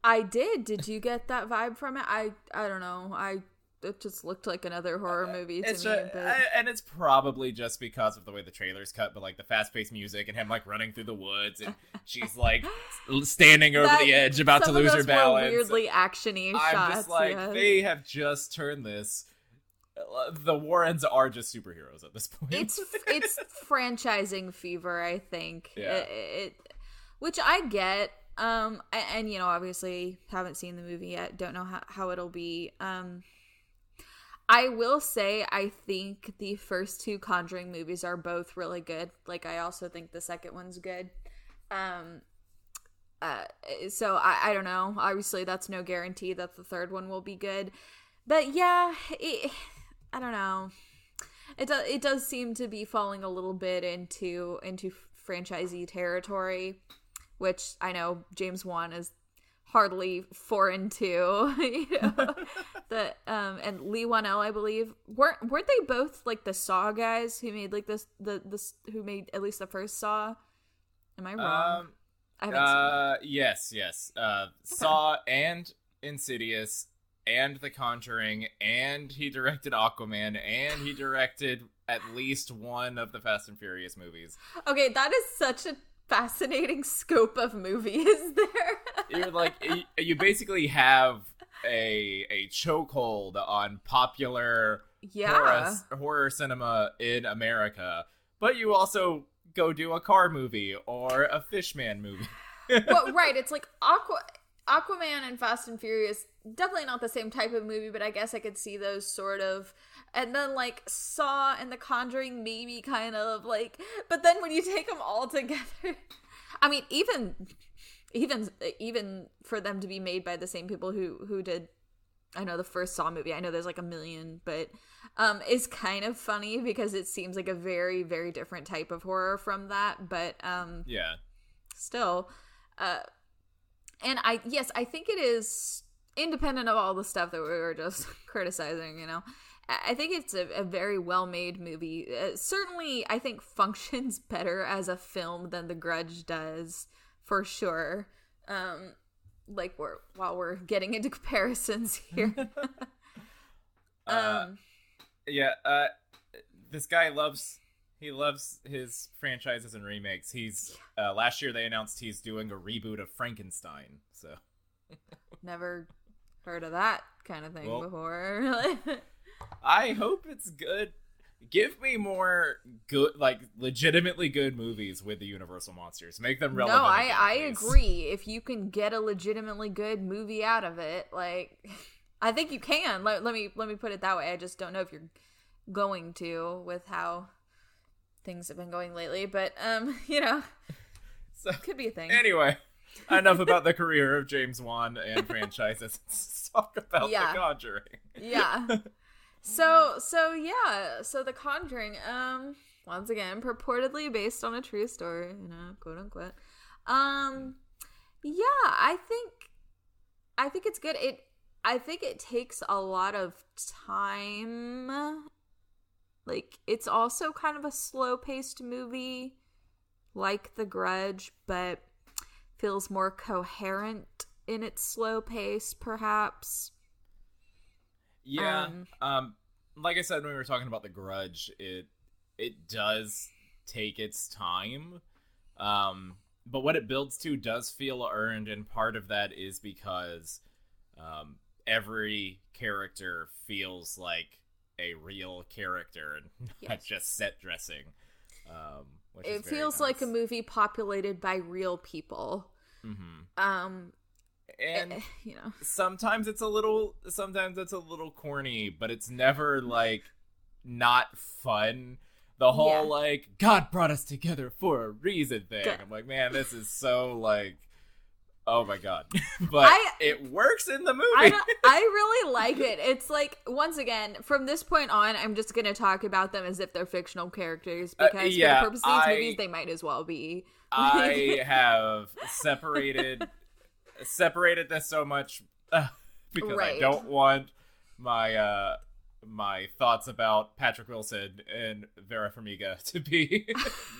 I did. Did you get that vibe from it? I I don't know. I it just looked like another horror movie to it's me. Just, but... I, and it's probably just because of the way the trailer's cut, but like the fast-paced music and him like running through the woods and she's like standing over that, the edge about to lose her balance. Weirdly action-y I'm shots. I'm just like, yeah. They have just turned this. The Warrens are just superheroes at this point. It's it's franchising fever, I think. Yeah. It, it, which I get. Um, and, and, you know, obviously haven't seen the movie yet. Don't know how, how it'll be. Um, I will say I think the first two Conjuring movies are both really good. Like, I also think the second one's good. Um, uh, so, I, I don't know. Obviously, that's no guarantee that the third one will be good. But, yeah, it, I don't know. It, do, it does seem to be falling a little bit into, into franchisee territory, which I know James Wan is hardly foreign to, you know, the um and Lee Wan-L, I believe, weren't weren't they both like the Saw guys who made like this the this who made at least the first Saw? Am I wrong? Um, I haven't uh, seen it. Yes, yes. Uh, okay. Saw and Insidious and The Conjuring, and he directed Aquaman, and he directed at least one of the Fast and Furious movies. Okay, that is such a fascinating scope of movies there. You're like, you, you basically have a a chokehold on popular yeah. horror, horror cinema in America, but you also go do a car movie or a Fishman movie. Well, right, it's like Aqua, Aquaman and Fast and Furious, definitely not the same type of movie, but I guess I could see those sort of. And then, like, Saw and The Conjuring, maybe, kind of, like... But then when you take them all together... I mean, even even, even for them to be made by the same people who, who did, I know, the first Saw movie. I know there's, like, a million, but... Um, it's kind of funny because it seems like a very, very different type of horror from that. But, um... Yeah. Still. Uh, and I... Yes, I think it is independent of all the stuff that we were just criticizing, you know? I think it's a, a very well-made movie. It certainly, I think, functions better as a film than The Grudge does, for sure. Um, like, we're, while we're getting into comparisons here. um, uh, yeah, uh, this guy loves, he loves his franchises and remakes. He's, uh, last year they announced he's doing a reboot of Frankenstein, so. Never heard of that kind of thing well, before. I hope it's good. Give me more good, like, legitimately good movies with the Universal Monsters. Make them relevant. No, I, I agree. If you can get a legitimately good movie out of it, like, I think you can. Let, let me let me put it that way. I just don't know if you're going to with how things have been going lately. But, um, you know, so, could be a thing. Anyway, enough about the career of James Wan and franchises. Let's talk about yeah. The Conjuring. Yeah. So, so yeah, so The Conjuring, um, once again, purportedly based on a true story, you know, quote unquote, um, Yeah, I think I think it's good. It I think it takes a lot of time. Like, it's also kind of a slow-paced movie, like The Grudge, but feels more coherent in its slow pace, perhaps. Yeah. Um, um, like I said when we were talking about The Grudge, it it does take its time. Um, but what it builds to does feel earned, and part of that is because um, every character feels like a real character and yes. not just set dressing. Um, which it is very feels nice. Like a movie populated by real people. Mm-hmm. Um, and it, you know, sometimes it's a little, sometimes it's a little corny, but it's never like not fun. The whole yeah. like God brought us together for a reason thing. God. I'm like, man, this is so like, oh my God, but I, it works in the movie. I, I really like it. It's like, once again, from this point on, I'm just gonna talk about them as if they're fictional characters because uh, yeah, for the purpose of these I, movies, they might as well be. I have separated separated this so much uh, because right. I don't want my uh, my thoughts about Patrick Wilson and Vera Farmiga to be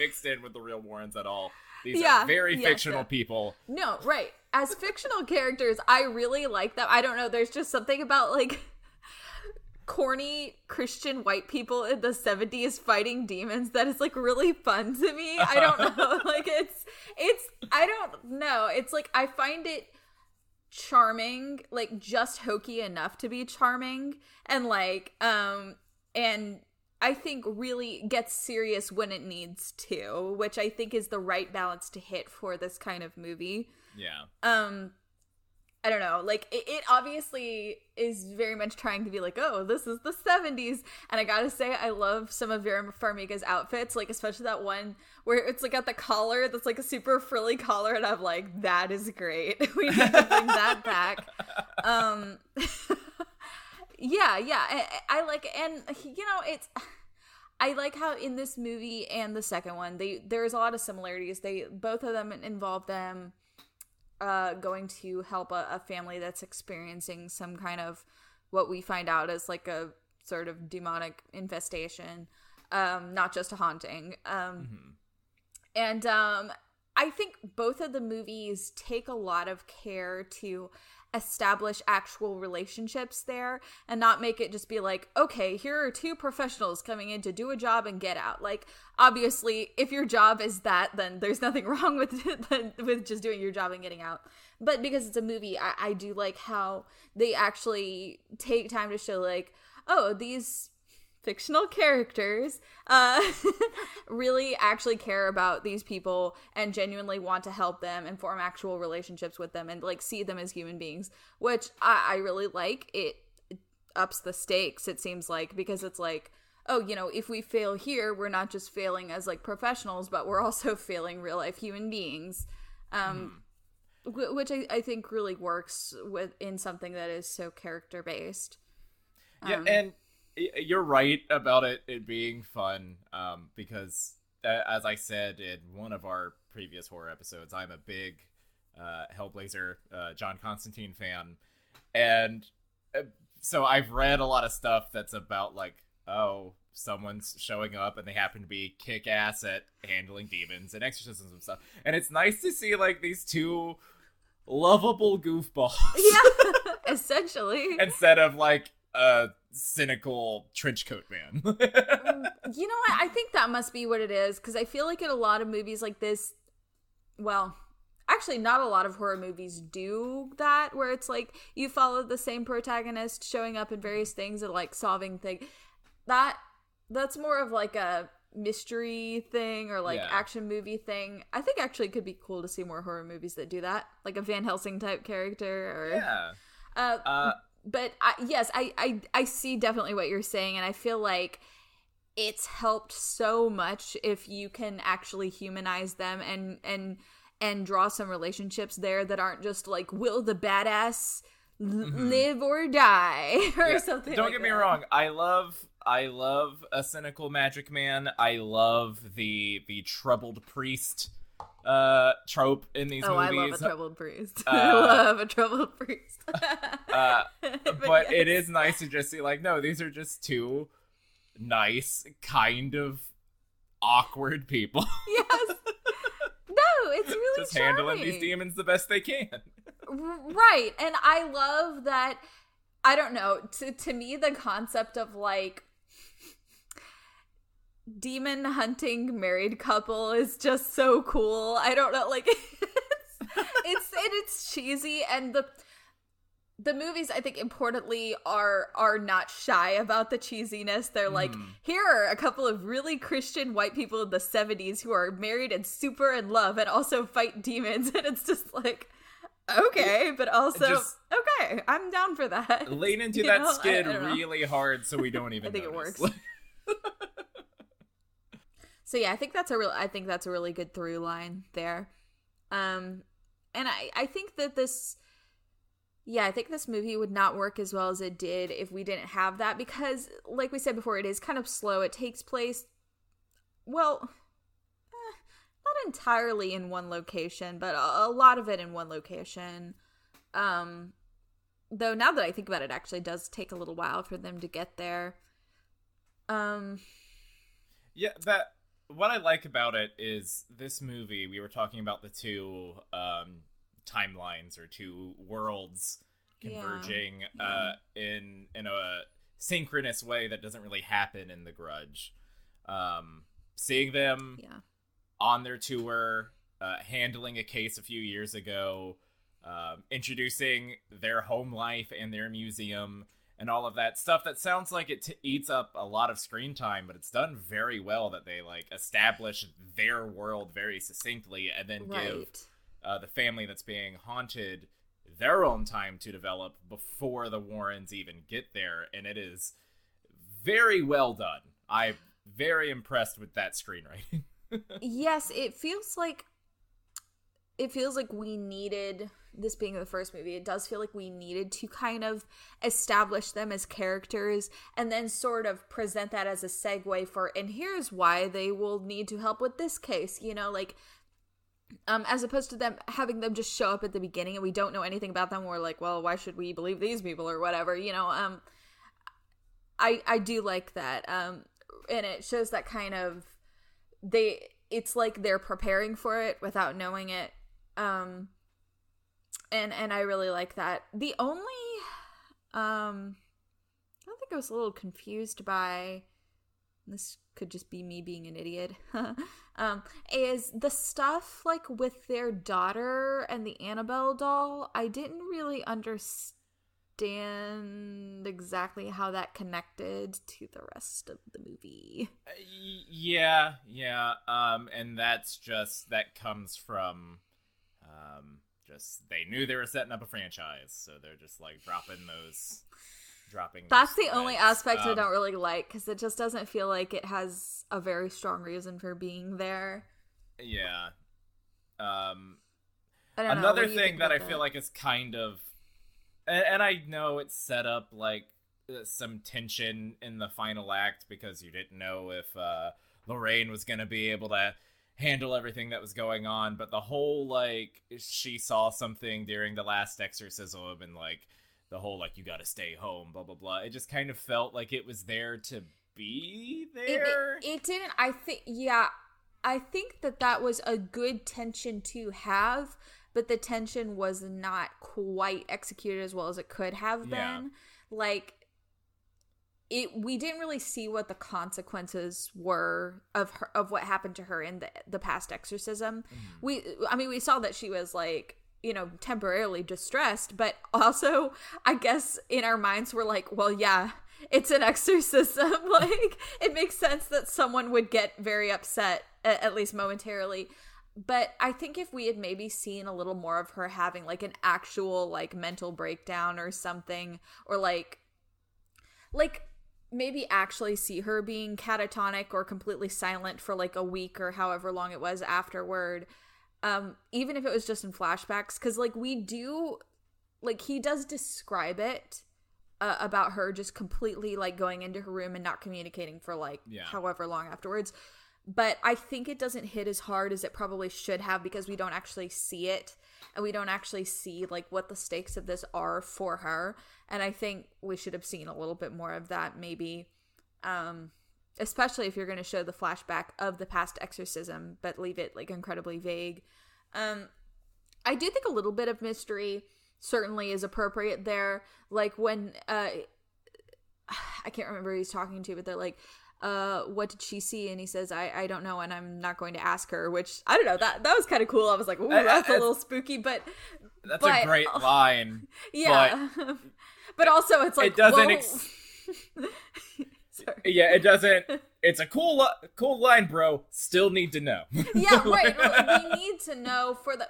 mixed in with the real Warrens at all. These yeah, are very yeah, fictional yeah. people. No, right. As fictional characters, I really like them. I don't know. There's just something about, like, corny Christian white people in the seventies fighting demons that is, like, really fun to me. I don't know. Like, it's, it's, I don't know. It's, like, I find it charming, like, just hokey enough to be charming. And, like, um, and... I think really gets serious when it needs to, which I think is the right balance to hit for this kind of movie. Yeah. Um, I don't know. Like, it, it obviously is very much trying to be like, oh, this is the seventies. And I gotta say, I love some of Vera Farmiga's outfits, like especially that one where it's like got the collar that's like a super frilly collar, and I'm like, that is great. We need to bring that back. Um. Yeah, yeah, I, I like it. And, you know, it's, I like how in this movie and the second one, they there's a lot of similarities. They both of them involve them uh, going to help a, a family that's experiencing some kind of what we find out as like a sort of demonic infestation, um, not just a haunting. Um, mm-hmm. And um, I think both of the movies take a lot of care to establish actual relationships there and not make it just be like, okay, here are two professionals coming in to do a job and get out. Like, obviously, if your job is that, then there's nothing wrong with it, with just doing your job and getting out. But because it's a movie, I, I do like how they actually take time to show, like, oh, these fictional characters uh, really actually care about these people and genuinely want to help them and form actual relationships with them and, like, see them as human beings, which I, I really like. It ups the stakes, it seems like, because it's like, oh, you know, if we fail here, we're not just failing as, like, professionals, but we're also failing real-life human beings, um, mm. w- which I, I think really works with in something that is so character-based. Yeah, um, and you're right about it, it being fun, um, because, uh, as I said in one of our previous horror episodes, I'm a big uh, Hellblazer, uh, John Constantine fan, and uh, so I've read a lot of stuff that's about, like, oh, someone's showing up and they happen to be kick-ass at handling demons and exorcisms and stuff, and it's nice to see, like, these two lovable goofballs. Yeah, essentially. Instead of, like, a cynical trench coat man. You know what? I think that must be what it is, because I feel like in a lot of movies like this, well, actually not a lot of horror movies do that, where it's like you follow the same protagonist showing up in various things and, like, solving things. That that's more of like a mystery thing or like yeah. action movie thing. I think actually it could be cool to see more horror movies that do that, like a Van Helsing type character or yeah. Uh, uh- But I, yes, I, I I see definitely what you're saying, and I feel like it's helped so much if you can actually humanize them and and and draw some relationships there that aren't just like, will the badass l- mm-hmm. live or die or yeah. something. Don't like get that. me wrong, I love I love a cynical magic man. I love the the troubled priest. uh, trope in these oh, movies. Oh, I love a troubled priest. Uh, I love a troubled priest. uh, but but yes. It is nice to just see, like, no, these are just two nice, kind of awkward people. Yes. No, it's really just charming. Handling these demons the best they can. Right. And I love that. I don't know. To, to me, the concept of, like, demon hunting married couple is just so cool. I don't know. Like, it's, it's and it's cheesy. And the the movies, I think, importantly, are are not shy about the cheesiness. They're like, mm. here are a couple of really Christian white people in the seventies who are married and super in love and also fight demons. And it's just like, okay, but also just okay, I'm down for that. Lean into you that know? skid I, I really hard so we don't even I think notice. It works. So yeah, I think that's a real I think that's a really good through line there. Um and I, I think that this yeah, I think this movie would not work as well as it did if we didn't have that, because like we said before, it is kind of slow. It takes place well not entirely in one location, but a lot of it in one location. Um, though now that I think about it, it actually does take a little while for them to get there. Um, yeah, that what I like about it is this movie, we were talking about the two um, timelines or two worlds converging yeah. Uh, yeah. in in a synchronous way that doesn't really happen in The Grudge. Um, seeing them... Yeah. on their tour, uh, handling a case a few years ago, um, introducing their home life and their museum and all of that stuff that sounds like it t- eats up a lot of screen time, but it's done very well that they like establish their world very succinctly and then right. give uh, the family that's being haunted their own time to develop before the Warrens even get there. And it is very well done. I'm very impressed with that screenwriting. Yes, it feels like it feels like we needed, this being the first movie, it does feel like we needed to kind of establish them as characters and then sort of present that as a segue for, and here's why they will need to help with this case, you know, like, um, as opposed to them having them just show up at the beginning and we don't know anything about them. We're like, well, why should we believe these people or whatever, you know, um, I, I do like that. Um, and it shows that kind of, They, it's like they're preparing for it without knowing it, um, and and I really like that. The only, um, I don't think I was a little confused by, this could just be me being an idiot, um, is the stuff like with their daughter and the Annabelle doll. I didn't really understand exactly how that connected to the rest of the movie. Yeah, yeah, um, and that's just, that comes from, um, just, they knew they were setting up a franchise, so they're just, like, dropping those, dropping That's those the threads. Only aspect um, I don't really like, because it just doesn't feel like it has a very strong reason for being there. Yeah. Um, I don't another know, thing that I feel it? like is kind of, and, and I know it's set up, like, some tension in the final act because you didn't know if uh, Lorraine was going to be able to handle everything that was going on. But the whole, like, she saw something during the last exorcism and, like, the whole, like, you got to stay home, blah, blah, blah. It just kind of felt like it was there to be there. It, it, it didn't. I think, yeah, I think that that was a good tension to have, but the tension was not quite executed as well as it could have been. Yeah. Like, It, we didn't really see what the consequences were of her, of what happened to her in the, the past exorcism. Mm. We, I mean, we saw that she was like, you know, temporarily distressed, but also I guess in our minds we're like, well, yeah, it's an exorcism. Like, it makes sense that someone would get very upset, at least momentarily. But I think if we had maybe seen a little more of her having like an actual like mental breakdown or something, or like, like, maybe actually see her being catatonic or completely silent for like a week or however long it was afterward, um, even if it was just in flashbacks, because like we do, like he does describe it uh, about her just completely like going into her room and not communicating for like yeah. however long afterwards. But I think it doesn't hit as hard as it probably should have because we don't actually see it. And we don't actually see, like, what the stakes of this are for her. And I think we should have seen a little bit more of that, maybe. Um, especially if you're going to show the flashback of the past exorcism, but leave it, like, incredibly vague. Um, I do think a little bit of mystery certainly is appropriate there. Like, when, uh, I can't remember who he's talking to, but they're like, Uh, what did she see? And he says, I, I don't know, and I'm not going to ask her, which, I don't know, that that was kind of cool. I was like, ooh, that's a little spooky, but... That's but, a great line. Yeah. But, but also, it's like, it doesn't... Ex- Sorry. Yeah, it doesn't... It's a cool li- cool line, bro. Still need to know. Yeah, right. We need to know for the...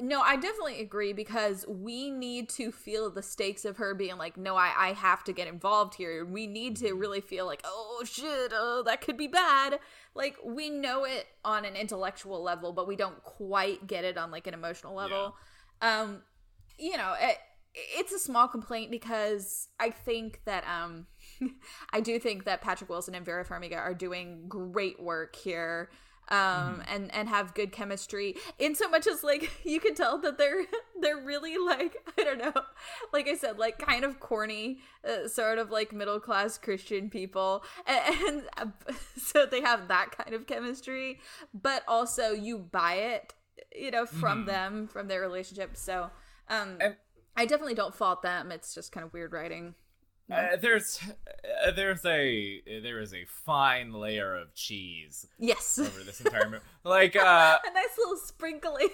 No, I definitely agree, because we need to feel the stakes of her being like, no, I, I have to get involved here. We need to really feel like, oh, shit, oh, that could be bad. Like, we know it on an intellectual level, but we don't quite get it on, like, an emotional level. Yeah. Um, you know, it, it's a small complaint because I think that um, I do think that Patrick Wilson and Vera Farmiga are doing great work here. Um, mm-hmm. and, and have good chemistry in so much as, like, you can tell that they're, they're really, like, I don't know, like I said, like, kind of corny, uh, sort of like middle-class Christian people. And, and so they have that kind of chemistry, but also you buy it, you know, from mm-hmm. them, from their relationship. So, um, I, I definitely don't fault them. It's just kind of weird writing. Uh, there's uh, there's a there is a fine layer of cheese yes over this entire movie, like uh a nice little sprinkling.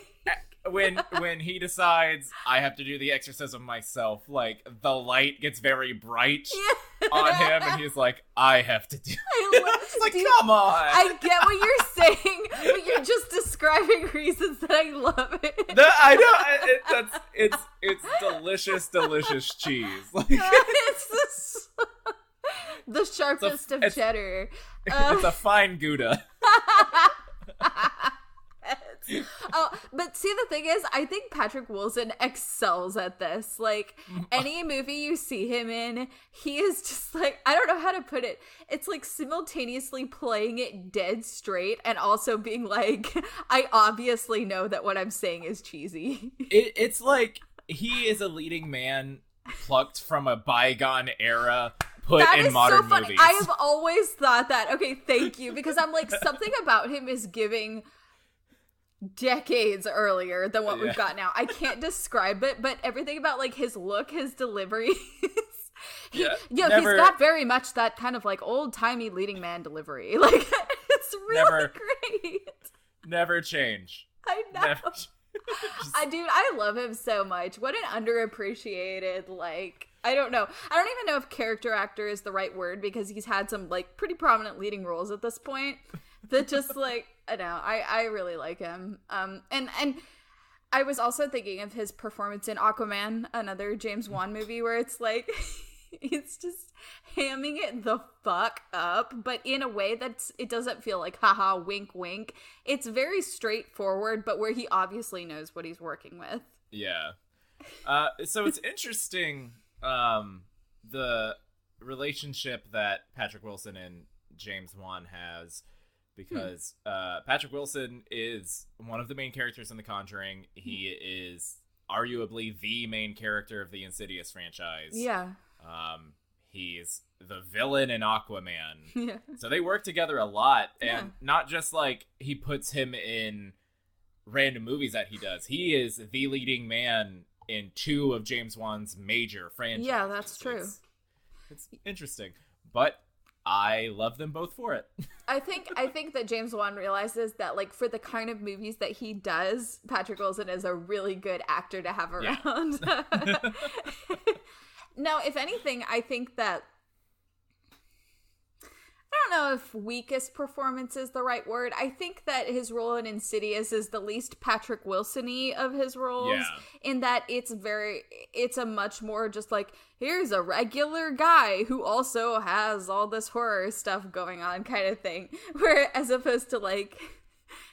when when he decides I have to do the exorcism myself, like, the light gets very bright yeah. on him, and he's like, I have to do it. I love, it's like, dude, come on. I get what you're saying, but you're just describing reasons that I love it. That, I know it, that's it's it's delicious, delicious cheese. Like, it's this, the sharpest a, of it's, cheddar. Um, it's a fine Gouda. Oh, but see, the thing is, I think Patrick Wilson excels at this. Like, any movie you see him in, he is just like, I don't know how to put it. It's like simultaneously playing it dead straight and also being like, I obviously know that what I'm saying is cheesy. It, it's like he is a leading man plucked from a bygone era. Put that in is modern so funny. Movies. I have always thought that. Okay, thank you. Because I'm like, something about him is giving... decades earlier than what yeah. we've got now. I can't describe it, but everything about, like, his look, his delivery, he, yeah, you know, never, he's got very much that kind of, like, old-timey leading man delivery. Like, it's really never, great. Never change. I know. Never change. Just... I dude, I love him so much. What an underappreciated, like, I don't know. I don't even know if character actor is the right word, because he's had some, like, pretty prominent leading roles at this point. That just, like, I know, I, I really like him. Um, and, and I was also thinking of his performance in Aquaman, another James Wan movie, where it's like, it's just hamming it the fuck up, but in a way that's, it doesn't feel like, haha, wink, wink. It's very straightforward, but where he obviously knows what he's working with. Yeah. Uh, so it's interesting, um, the relationship that Patrick Wilson and James Wan has. Because uh, Patrick Wilson is one of the main characters in The Conjuring. He is arguably the main character of the Insidious franchise. Yeah. Um, he's the villain in Aquaman. Yeah. So they work together a lot. And yeah. not just like he puts him in random movies that he does. He is the leading man in two of James Wan's major franchises. Yeah, that's true. It's, it's interesting. But... I love them both for it. I think I think that James Wan realizes that, like, for the kind of movies that he does, Patrick Wilson is a really good actor to have around. Yeah. Now, if anything, I think that, I don't know if weakest performance is the right word. I think that his role in Insidious is the least Patrick Wilson-y of his roles, yeah. in that it's very, it's a much more just like, here's a regular guy who also has all this horror stuff going on kind of thing. Where, as opposed to like,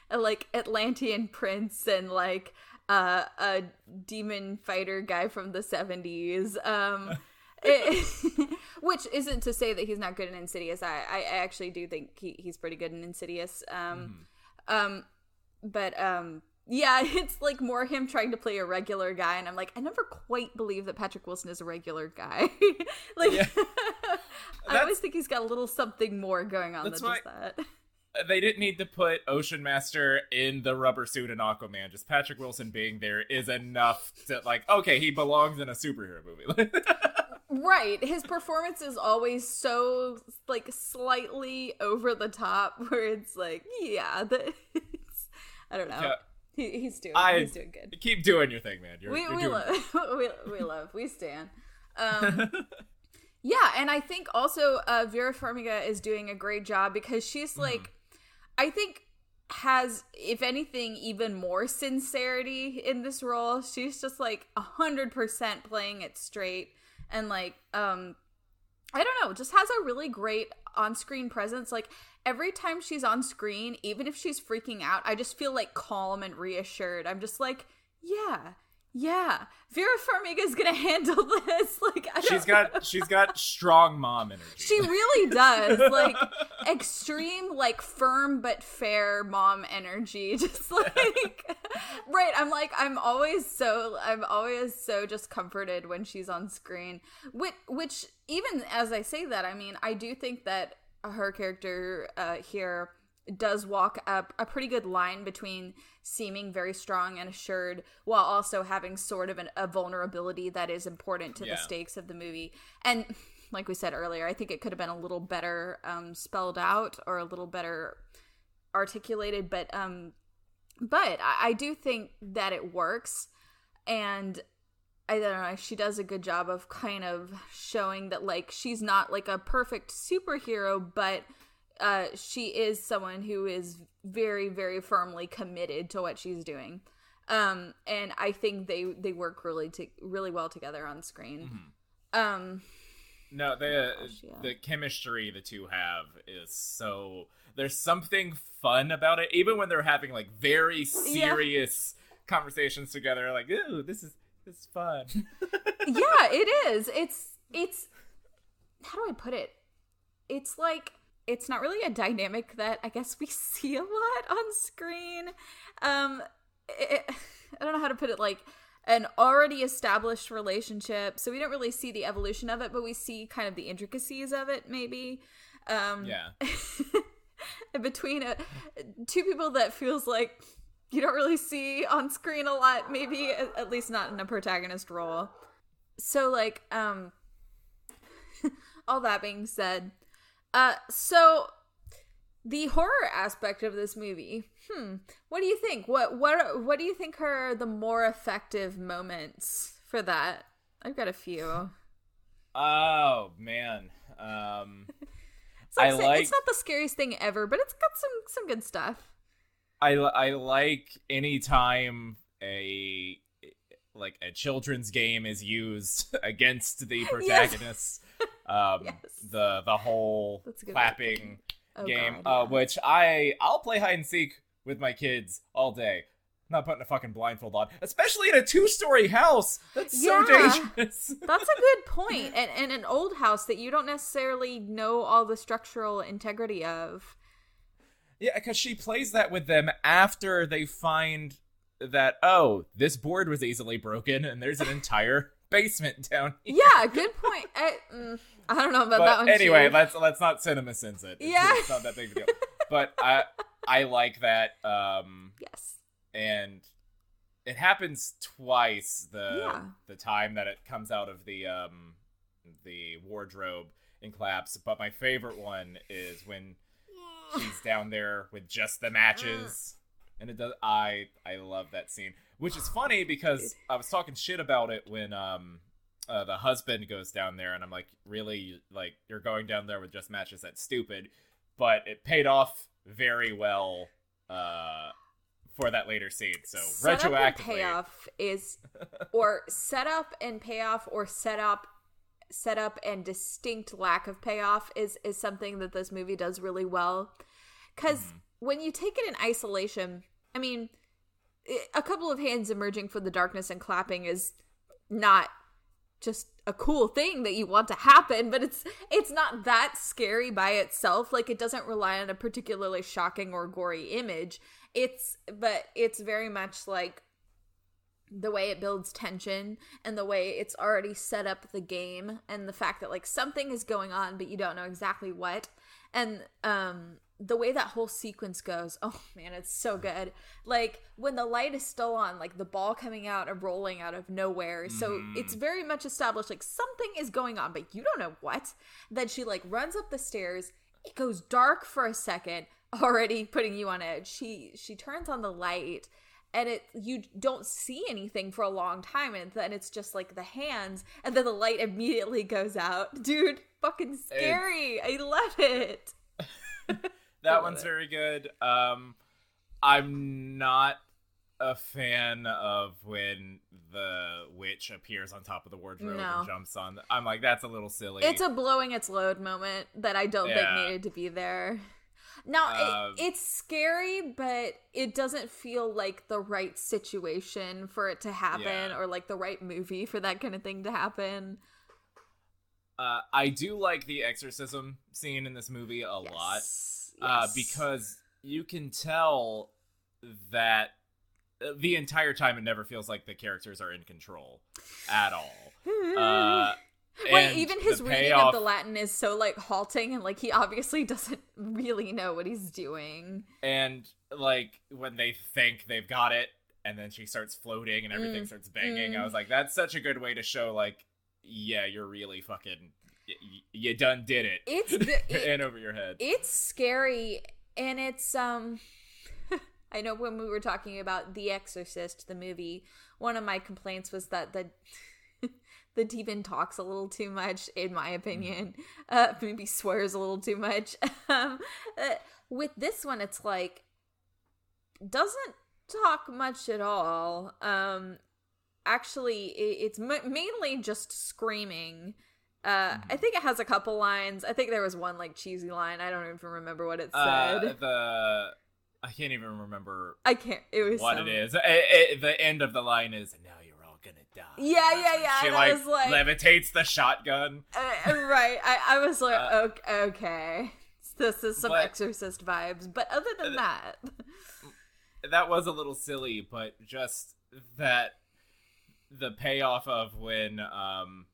a, like Atlantean prince and like uh, a demon fighter guy from the seventies, um... it, which isn't to say that he's not good in Insidious. I, I actually do think he, he's pretty good in Insidious. Um, mm. um, but um, yeah, it's like more him trying to play a regular guy, and I'm like, I never quite believe that Patrick Wilson is a regular guy. Like, Yeah. I always think he's got a little something more going on than just my- that. They didn't need to put Ocean Master in the rubber suit in Aquaman. Just Patrick Wilson being there is enough to, like, okay, he belongs in a superhero movie. Right. His performance is always so, like, slightly over the top where it's like, yeah, the, it's, I don't know. Yeah. He, he's doing I, he's doing good. Keep doing your thing, man. You're, we you're we doing love we, we love we stan. Um Yeah, and I think also uh, Vera Farmiga is doing a great job because she's like mm. I think has, if anything, even more sincerity in this role. She's just like one hundred percent playing it straight. And like, um, I don't know, just has a really great on-screen presence. Like every time she's on screen, even if she's freaking out, I just feel like calm and reassured. I'm just like, yeah, yeah, Vera Farmiga's gonna handle this. Like, I don't she's got she's got strong mom energy. She really does. Like extreme, like firm but fair mom energy. Just like right. I'm like I'm always so I'm always so just comforted when she's on screen. Which, which even as I say that, I mean, I do think that her character uh, here does walk up a pretty good line between seeming very strong and assured while also having sort of an, a vulnerability that is important to yeah. the stakes of the movie. And like we said earlier, I think it could have been a little better um, spelled out or a little better articulated, but um, but I, I do think that it works. And I don't know, she does a good job of kind of showing that like she's not like a perfect superhero, but Uh, she is someone who is very, very firmly committed to what she's doing, um, and I think they, they work really to really well together on screen. Mm-hmm. Um, no, the oh gosh, yeah. the chemistry the two have is so. There's something fun about it, even when they're having like very serious yeah. conversations together. Like, ooh, this is this is fun. Yeah, it is. It's it's. How do I put it? It's like. It's not really a dynamic that I guess we see a lot on screen. Um, it, I don't know how to put it, like an already established relationship. So we don't really see the evolution of it, but we see kind of the intricacies of it maybe. Um, yeah. Between a, two people that feels like you don't really see on screen a lot, maybe at, at least not in a protagonist role. So like, um, all that being said, Uh, so the horror aspect of this movie. Hmm. What do you think? What what what do you think are the more effective moments for that? I've got a few. Oh man. Um, it's like I saying, like it's not the scariest thing ever, but it's got some some good stuff. I I like any time a like a children's game is used against the protagonist. Yes. Um, yes. the the whole clapping oh, game, God, yeah. uh, which I I'll play hide and seek with my kids all day. I'm not putting a fucking blindfold on, especially in a two story house. That's yeah. so dangerous. That's a good point. And and an old house that you don't necessarily know all the structural integrity of. Yeah, because she plays that with them after they find that oh this board was easily broken and there's an entire basement down here. Yeah, good point. I, mm, I don't know about but that one. Anyway, too. let's let's not cinema sense it. It's, yeah, it's not that big of a deal. But I I like that. Um, yes, and it happens twice. The yeah. the time that it comes out of the um the wardrobe and claps. But my favorite one is when yeah. she's down there with just the matches, yeah. and it does. I I love that scene. Which is funny because I was talking shit about it when um, uh, the husband goes down there, and I'm like, really? Like, you're going down there with just matches? That's stupid. But it paid off very well uh, for that later scene. So set retroactively, up and payoff is or set up and payoff or set up, set up and distinct lack of payoff is is something that this movie does really well. Because mm. when you take it in isolation, I mean. A couple of hands emerging from the darkness and clapping is not just a cool thing that you want to happen, but it's it's not that scary by itself. Like, it doesn't rely on a particularly shocking or gory image. It's but it's very much like the way it builds tension and the way it's already set up the game, and the fact that like something is going on but you don't know exactly what. And um the way that whole sequence goes, oh man, it's so good. Like, when the light is still on, like the ball coming out and rolling out of nowhere. Mm-hmm. So it's very much established, like something is going on, but you don't know what. Then she like runs up the stairs. It goes dark for a second, already putting you on edge. She she turns on the light, and it you don't see anything for a long time, and then it's just like the hands, and then the light immediately goes out. Dude, fucking scary. Hey. I love it. That one's it. Very good. Um, I'm not a fan of when the witch appears on top of the wardrobe no. and jumps on. The, I'm like, that's a little silly. It's a blowing its load moment that I don't yeah. think needed to be there. Now, um, it, it's scary, but it doesn't feel like the right situation for it to happen yeah. or like the right movie for that kind of thing to happen. Uh, I do like the exorcism scene in this movie a yes. lot. Yes. Uh, because you can tell that the entire time it never feels like the characters are in control at all. Uh, Wait, even his reading payoff... of the Latin is so, like, halting, and, like, he obviously doesn't really know what he's doing. And, like, when they think they've got it, and then she starts floating and everything mm. starts banging, mm. I was like, that's such a good way to show, like, yeah, you're really fucking... you done did it. It's the, it, and over your head. It's scary, and it's um I know when we were talking about The Exorcist, the movie, one of my complaints was that the the demon talks a little too much, in my opinion. Uh maybe swears a little too much. Um uh, with this one, it's like doesn't talk much at all. Um actually it, it's m- mainly just screaming. Uh, I think it has a couple lines. I think there was one like cheesy line. I don't even remember what it said. Uh, the I can't even remember. I can't. It was what some... it is. It, it, the end of the line is, "Now you're all gonna die." Yeah, yeah, yeah. She like, was like levitates the shotgun. Uh, right. I, I was like, uh, okay, okay, this is some but, Exorcist vibes. But other than uh, that, that was a little silly. But just that the payoff of when. Um,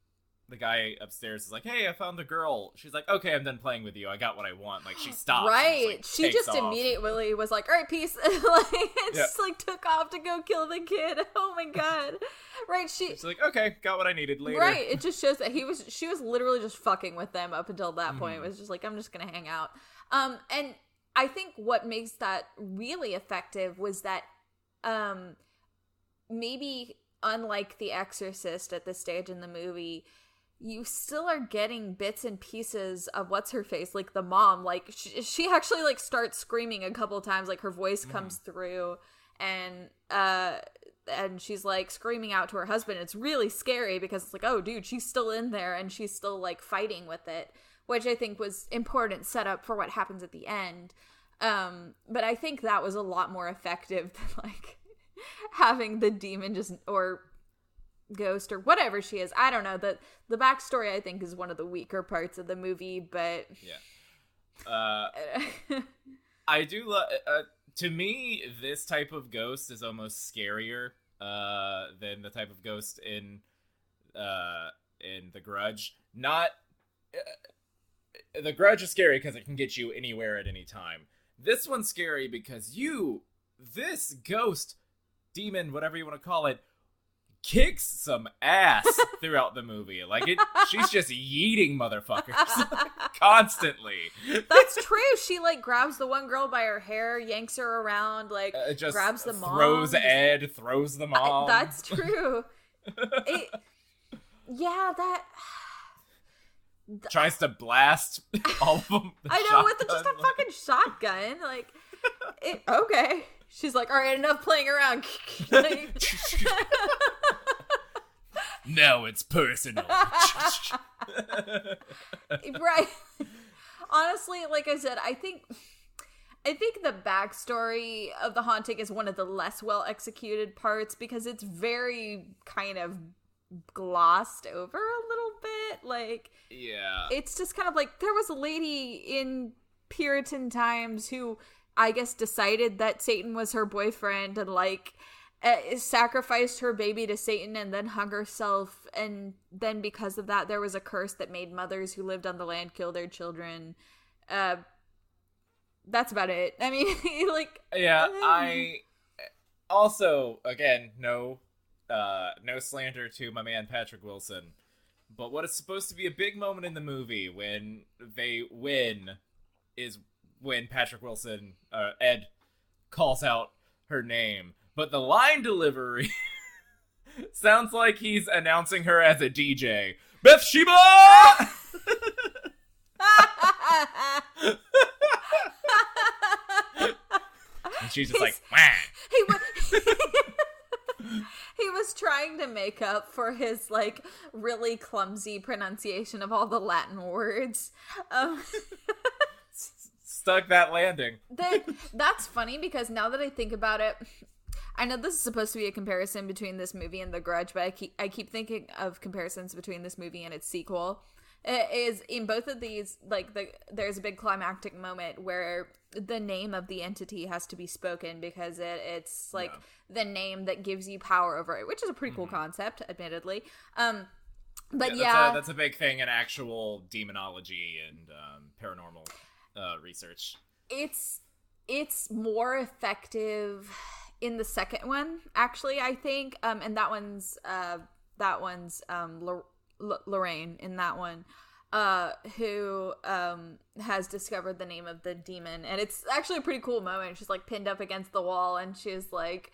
The guy upstairs is like, "Hey, I found the girl." She's like, "Okay, I'm done playing with you. I got what I want." Like, she stopped. Right. Like, she just off. immediately was like, "All right, peace." Like, and yeah. just like took off to go kill the kid. Oh my god. Right. She. She's like, "Okay, got what I needed." Later. Right. It just shows that he was. She was literally just fucking with them up until that mm-hmm. point. It was just like, "I'm just gonna hang out." Um, and I think what makes that really effective was that, um, maybe unlike The Exorcist at this stage in the movie, you still are getting bits and pieces of what's her face, like the mom, like she, she actually like starts screaming a couple of times, like her voice comes mm. through, and uh and she's like screaming out to her husband. It's really scary because it's like, oh dude, she's still in there and she's still like fighting with it, which I think was important setup for what happens at the end. Um but I think that was a lot more effective than like having the demon just or ghost or whatever she is. I don't know. The the backstory I think is one of the weaker parts of the movie, but yeah. Uh, I do love. Uh, to me, this type of ghost is almost scarier uh, than the type of ghost in uh, in The Grudge. Not uh, The Grudge is scary because it can get you anywhere at any time. This one's scary because you, this ghost, demon, whatever you want to call it, kicks some ass throughout the movie. Like, it, she's just yeeting motherfuckers constantly. That's true. She like grabs the one girl by her hair, yanks her around, like uh, just grabs the mom, throws Ed, throws the mom. I, that's true. It, yeah, that th- tries to blast all of them. The I know shotgun, with the, just a like... fucking shotgun. Like, it, okay. She's like, all right, enough playing around. Now it's personal. Right. Honestly, like I said, I think I think the backstory of the haunting is one of the less well executed parts because it's very kind of glossed over a little bit. Like, yeah, it's just kind of like there was a lady in Puritan times who I guess decided that Satan was her boyfriend and like uh, sacrificed her baby to Satan and then hung herself. And then because of that, there was a curse that made mothers who lived on the land kill their children. Uh, that's about it. I mean, like, yeah, um... I also, again, no, uh, no slander to my man, Patrick Wilson, but what is supposed to be a big moment in the movie when they win is when Patrick Wilson, uh, Ed, calls out her name. But the line delivery sounds like he's announcing her as a D J. Bathsheba! And she's just He's, like, he was, he was trying to make up for his, like, really clumsy pronunciation of all the Latin words. Um... Stuck that landing. That, that's funny because now that I think about it, I know this is supposed to be a comparison between this movie and The Grudge, but I keep I keep thinking of comparisons between this movie and its sequel. It is in both of these, like the there's a big climactic moment where the name of the entity has to be spoken because it it's like yeah. the name that gives you power over it, which is a pretty mm-hmm. cool concept, admittedly. Um, but yeah, that's, yeah. A, that's a big thing in actual demonology and um, paranormal. Uh, research. It's it's more effective in the second one, actually, I think. Um, and that one's uh that one's um L- L- Lorraine in that one, uh, who um has discovered the name of the demon, and it's actually a pretty cool moment. She's like pinned up against the wall, and she's like,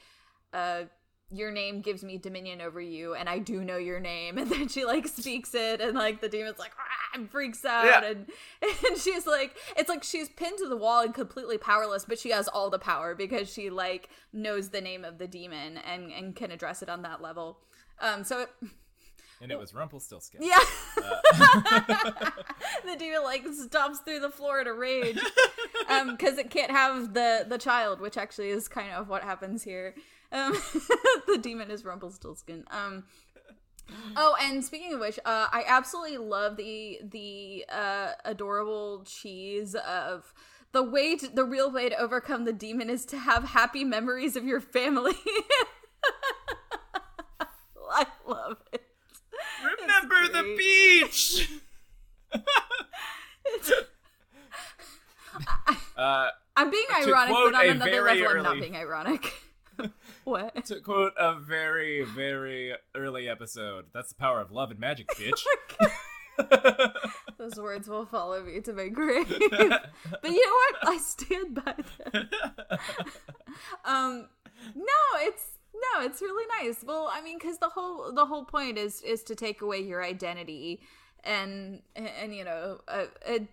uh. your name gives me dominion over you, and I do know your name. And then she, like, speaks it, and, like, the demon's like, ah, and freaks out. Yeah. And, and she's, like, it's like she's pinned to the wall and completely powerless, but she has all the power because she, like, knows the name of the demon and, and can address it on that level. Um, so it... And it was Rumpelstiltskin. Yeah. Uh. The demon, like, stomps through the floor in a rage um, because it can't have the, the child, which actually is kind of what happens here. Um, the demon is Rumpelstiltskin. Um, oh, and speaking of which, uh, I absolutely love the the uh, adorable cheese of the way to, the real way to overcome the demon is to have happy memories of your family. I love it. Remember the beach. uh, I'm being ironic, but on another level, early... I'm not being ironic. What? To quote a very, very early episode, that's the power of love and magic, bitch. Oh, those words will follow me to my grave. But you know what? I stand by them. um, no, it's no, it's really nice. Well, I mean, because the whole the whole point is is to take away your identity, and and you know, uh, it,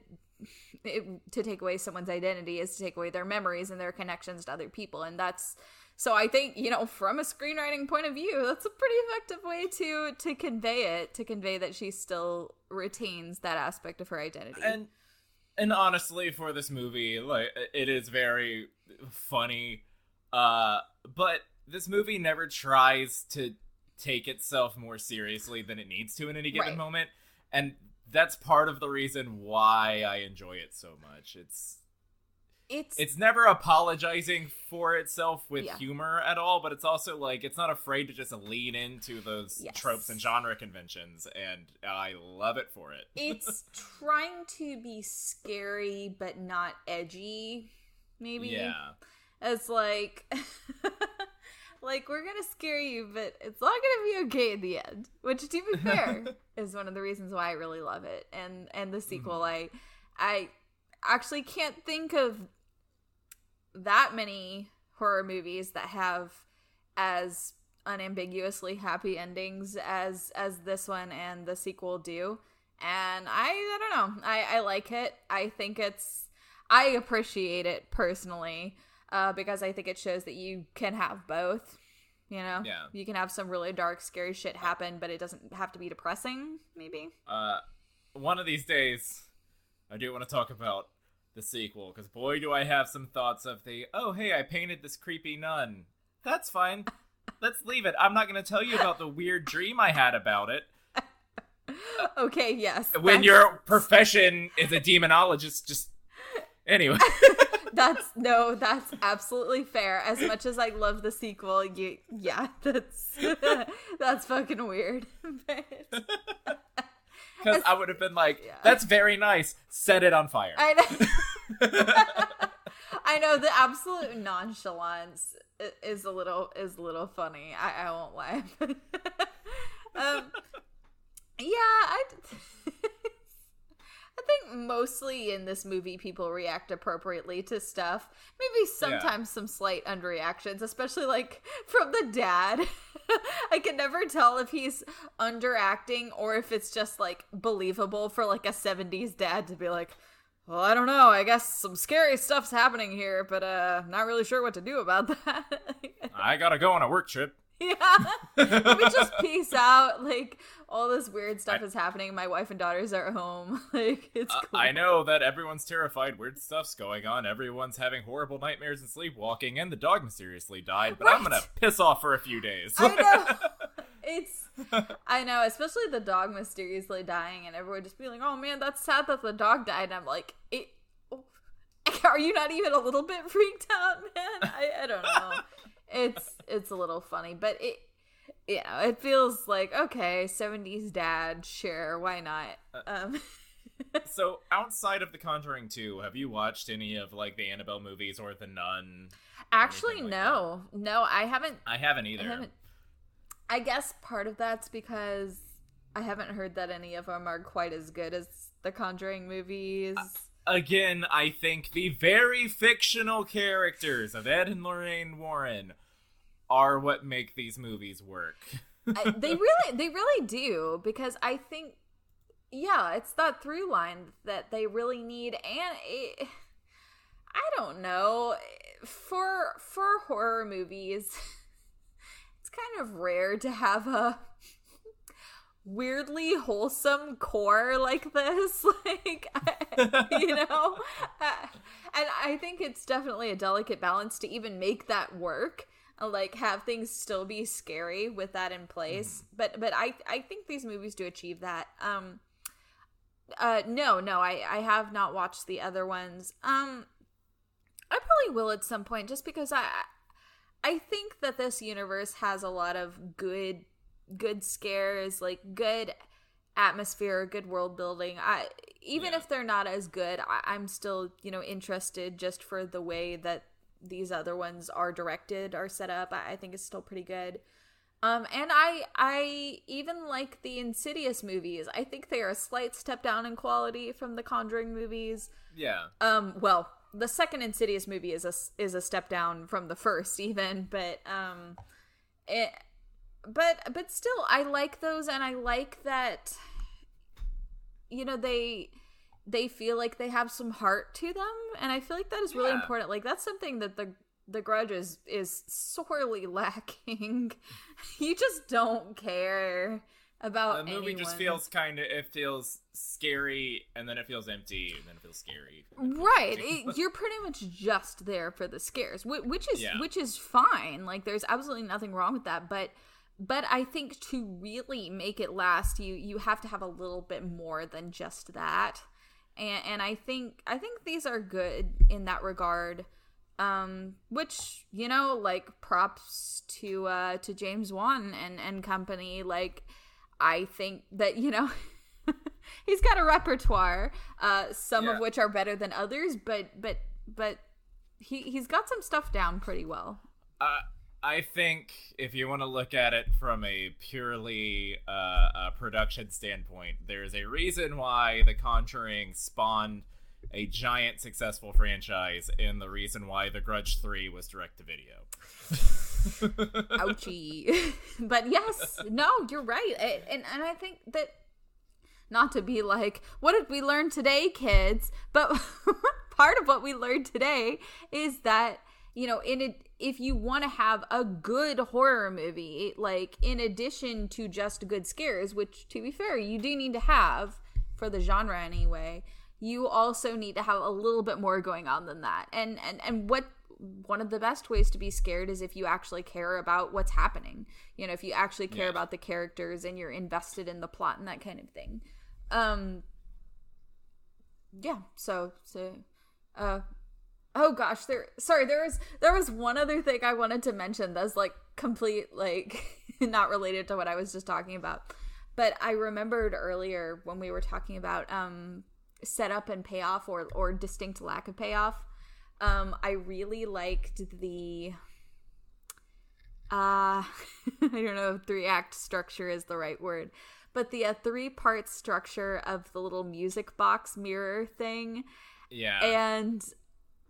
it, to take away someone's identity is to take away their memories and their connections to other people, and that's. So I think, you know, from a screenwriting point of view, that's a pretty effective way to to convey it, to convey that she still retains that aspect of her identity. And and honestly, for this movie, like it is very funny, uh, but this movie never tries to take itself more seriously than it needs to in any given right. moment, and that's part of the reason why I enjoy it so much. It's... It's it's never apologizing for itself with yeah. humor at all, but it's also, like, it's not afraid to just lean into those yes. tropes and genre conventions, and I love it for it. It's trying to be scary, but not edgy, maybe? Yeah. It's like, like, we're gonna scare you, but it's all gonna be okay in the end, which, to be fair, is one of the reasons why I really love it. And, and the sequel, mm-hmm. I, I actually can't think of that many horror movies that have as unambiguously happy endings as as this one and the sequel do, and I I don't know I I like it. I think it's I appreciate it personally uh because I think it shows that you can have both, you know. Yeah. You can have some really dark scary shit happen, but it doesn't have to be depressing. Maybe uh one of these days I do want to talk about the sequel, because boy do I have some thoughts of the, oh hey, I painted this creepy nun. That's fine. let's leave it. I'm not going to tell you about the weird dream I had about it. Okay, yes. When your profession is a demonologist, just... Anyway. That's... No, that's absolutely fair. As much as I love the sequel, you, yeah, that's... that's fucking weird. But... Because I would have been like, yeah. That's very nice. Set it on fire. I know, I know the absolute nonchalance is a little is a little funny. I, I won't lie. um, yeah, I, I think mostly in this movie people react appropriately to stuff. Maybe sometimes yeah. some slight underreactions, especially like from the dad. I can never tell if he's underacting or if it's just, like, believable for, like, a seventies dad to be like, well, I don't know, I guess some scary stuff's happening here, but, uh, not really sure what to do about that. I gotta go on a work trip. Yeah. Let me just peace out. Like, all this weird stuff I, is happening. My wife and daughters are at home. Like, it's uh, cool. I know that everyone's terrified. Weird stuff's going on. Everyone's having horrible nightmares and sleepwalking, and the dog mysteriously died, but right. I'm gonna piss off for a few days. I know. It's, I know, especially the dog mysteriously dying, and everyone just being like, oh man, that's sad that the dog died. And I'm like, it, oh, are you not even a little bit freaked out, man? I, I don't know. It's it's a little funny, but it you know, it feels like, okay, seventies dad, sure, why not? Um So outside of The Conjuring two, have you watched any of like the Annabelle movies or The Nun? Actually like no. That? No, I haven't I haven't either. I, haven't, I guess part of that's because I haven't heard that any of them are quite as good as The Conjuring movies. Uh- Again, I think the very fictional characters of Ed and Lorraine Warren are what make these movies work. I, they really, they really do, because I think, yeah, it's that through line that they really need, and it, I don't know, for for horror movies, it's kind of rare to have a weirdly wholesome core like this, like I, you know I, and I think it's definitely a delicate balance to even make that work, like have things still be scary with that in place. mm. but but I I think these movies do achieve that. um uh no no I I have not watched the other ones. um I probably will at some point, just because I I think that this universe has a lot of good good scares, like good atmosphere, good world building. I even yeah. if they're not as good, I, I'm still, you know, interested just for the way that these other ones are directed, are set up. I, I think it's still pretty good. Um, and I I even like the Insidious movies. I think they are a slight step down in quality from the Conjuring movies. Yeah. Um. Well, the second Insidious movie is a is a step down from the first, even. But um, it. But but still, I like those, and I like that, you know, they they feel like they have some heart to them, and I feel like that is really yeah. important. Like, that's something that the the Grudge is, is sorely lacking. You just don't care about anyone. The movie anyone. just feels kind of, it feels scary, and then it feels empty, and then it feels scary. It feels right. It, you're pretty much just there for the scares, which is yeah. which is fine. Like, there's absolutely nothing wrong with that, but... But I think to really make it last, you you have to have a little bit more than just that, and and I think I think these are good in that regard, um, which, you know, like, props to uh, to James Wan and and company. Like, I think that, you know, he's got a repertoire, uh, some yeah. of which are better than others, but but but he he's got some stuff down pretty well. Uh. I think if you want to look at it from a purely uh, a production standpoint, there's a reason why The Conjuring spawned a giant successful franchise, and the reason why The Grudge three was direct-to-video. Ouchie. But yes, no, you're right. I, and, and I think that, not to be like, what did we learn today, kids? But part of what we learned today is that, you know, in it, if you want to have a good horror movie, like, in addition to just good scares, which, to be fair, you do need to have for the genre anyway, you also need to have a little bit more going on than that. And and and what one of the best ways to be scared is if you actually care about what's happening. You know, if you actually care yeah. about the characters and you're invested in the plot and that kind of thing. Um, yeah, so, so, uh, oh gosh, there, sorry, there was, there was one other thing I wanted to mention that's like complete, like not related to what I was just talking about. But I remembered earlier when we were talking about, um, setup and payoff or, or distinct lack of payoff. Um, I really liked the, uh, I don't know if three act structure is the right word, but the uh, three part structure of the little music box mirror thing. Yeah. And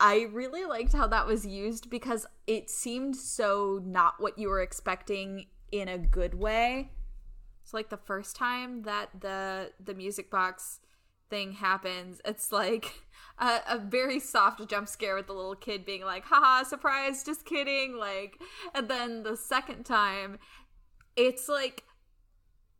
I really liked how that was used because it seemed so not what you were expecting in a good way. It's like the first time that the the music box thing happens, it's like a, a very soft jump scare with the little kid being like, haha, surprise, just kidding. Like, and then the second time, it's like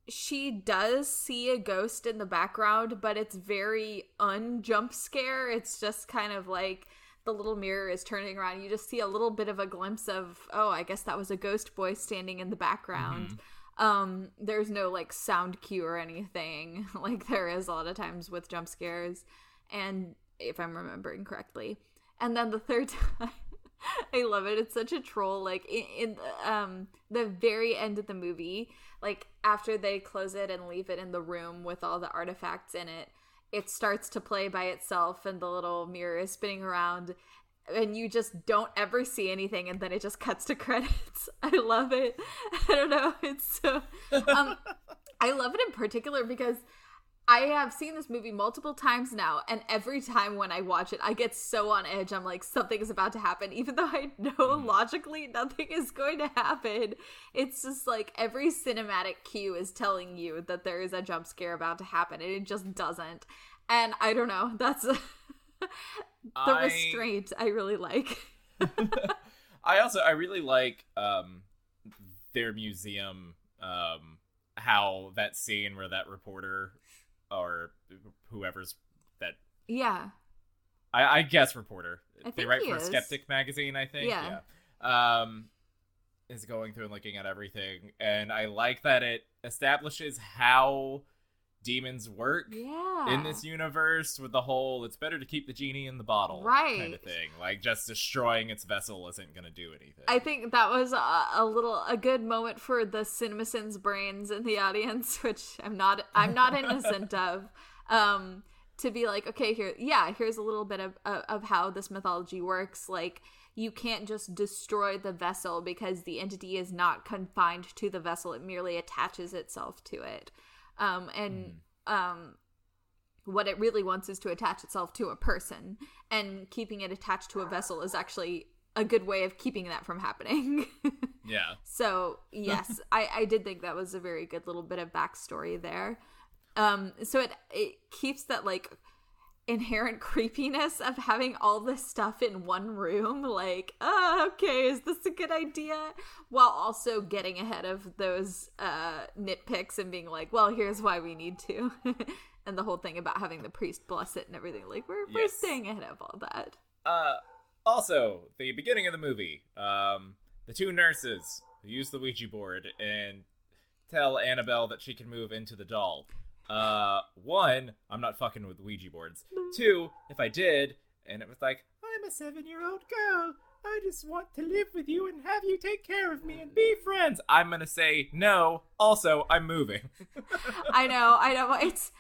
she does see a ghost in the background, but it's very un-jump scare. It's just kind of like the little mirror is turning around. You just see a little bit of a glimpse of, oh, I guess that was a ghost boy standing in the background. Mm-hmm. Um, there's no like sound cue or anything like there is a lot of times with jump scares. And if I'm remembering correctly. And then the third time, I love it. It's such a troll. Like in, in um the very end of the movie, like after they close it and leave it in the room with all the artifacts in it, it starts to play by itself and the little mirror is spinning around and you just don't ever see anything and then it just cuts to credits. I love it. I don't know. It's so um I love it in particular because I have seen this movie multiple times now, and every time when I watch it, I get so on edge. I'm like, something is about to happen, even though I know logically nothing is going to happen. It's just like every cinematic cue is telling you that there is a jump scare about to happen, and it just doesn't. And I don't know. That's the I... restraint I really like. I also, I really like um, their museum, um, how that scene where that reporter... or whoever's that yeah I, I guess reporter I they write for Skeptic magazine I think yeah. yeah um is going through and looking at everything, and I like that it establishes how demons work yeah. in this universe with the whole it's better to keep the genie in the bottle right. kind of thing, like just destroying its vessel isn't gonna do anything. I think that was a, a little a good moment for the CinemaSins brains in the audience, which I'm not I'm not innocent of, um to be like, okay, here yeah here's a little bit of, of of how this mythology works. Like, you can't just destroy the vessel because the entity is not confined to the vessel, it merely attaches itself to it. Um, and mm. um, what it really wants is to attach itself to a person, and keeping it attached to a vessel is actually a good way of keeping that from happening. yeah. So, yes, I, I did think that was a very good little bit of backstory there. Um, so it, it keeps that, like, inherent creepiness of having all this stuff in one room, like, oh, okay, is this a good idea, while also getting ahead of those uh nitpicks and being like, well, here's why we need to. And the whole thing about having the priest bless it and everything, like, we're, yes. we're staying ahead of all that. Uh also, the beginning of the movie, um the two nurses who use the Ouija board and tell Annabelle that she can move into the doll. Uh, one, I'm not fucking with Ouija boards. Two, if I did, and it was like, I'm a seven-year-old girl, I just want to live with you and have you take care of me and be friends, I'm gonna say no. Also, I'm moving. I know, I know. It's,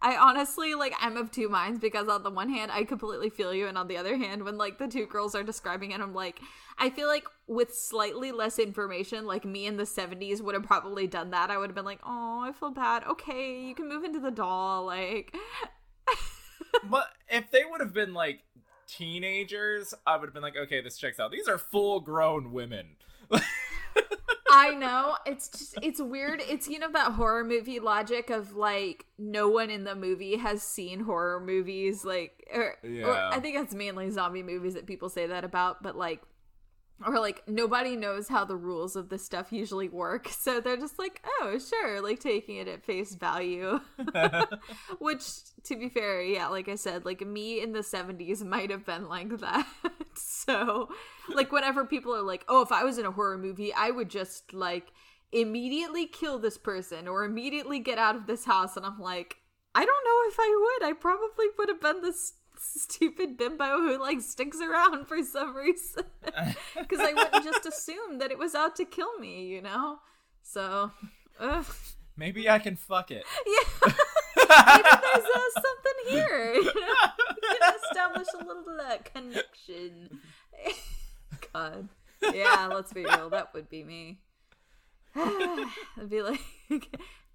I honestly, like, I'm of two minds because on the one hand, I completely feel you, and on the other hand, when, like, the two girls are describing it, I'm like, I feel like with slightly less information, like, me in the seventies would have probably done that. I would have been like, oh, I feel bad. Okay, you can move into the doll. Like, but if they would have been, like, teenagers, I would have been like, okay, this checks out. These are full-grown women. I know. It's just, it's weird. It's, you know, that horror movie logic of, like, no one in the movie has seen horror movies. Like, or, yeah. or I think that's mainly zombie movies that people say that about, but, like, or like nobody knows how the rules of this stuff usually work, so they're just like, oh sure, like taking it at face value. Which, to be fair, yeah, like I said, like me in the seventies might have been like that. So like whenever people are like, oh, if I was in a horror movie I would just like immediately kill this person or immediately get out of this house, and I'm like, I don't know if I would. I probably would have been this stupid bimbo who like sticks around for some reason, because I wouldn't just assume that it was out to kill me, you know. So ugh. Maybe I can fuck it. Yeah. Maybe there's uh, something here, you know? You can establish a little uh, connection. God, yeah, let's be real, that would be me. I'd be like,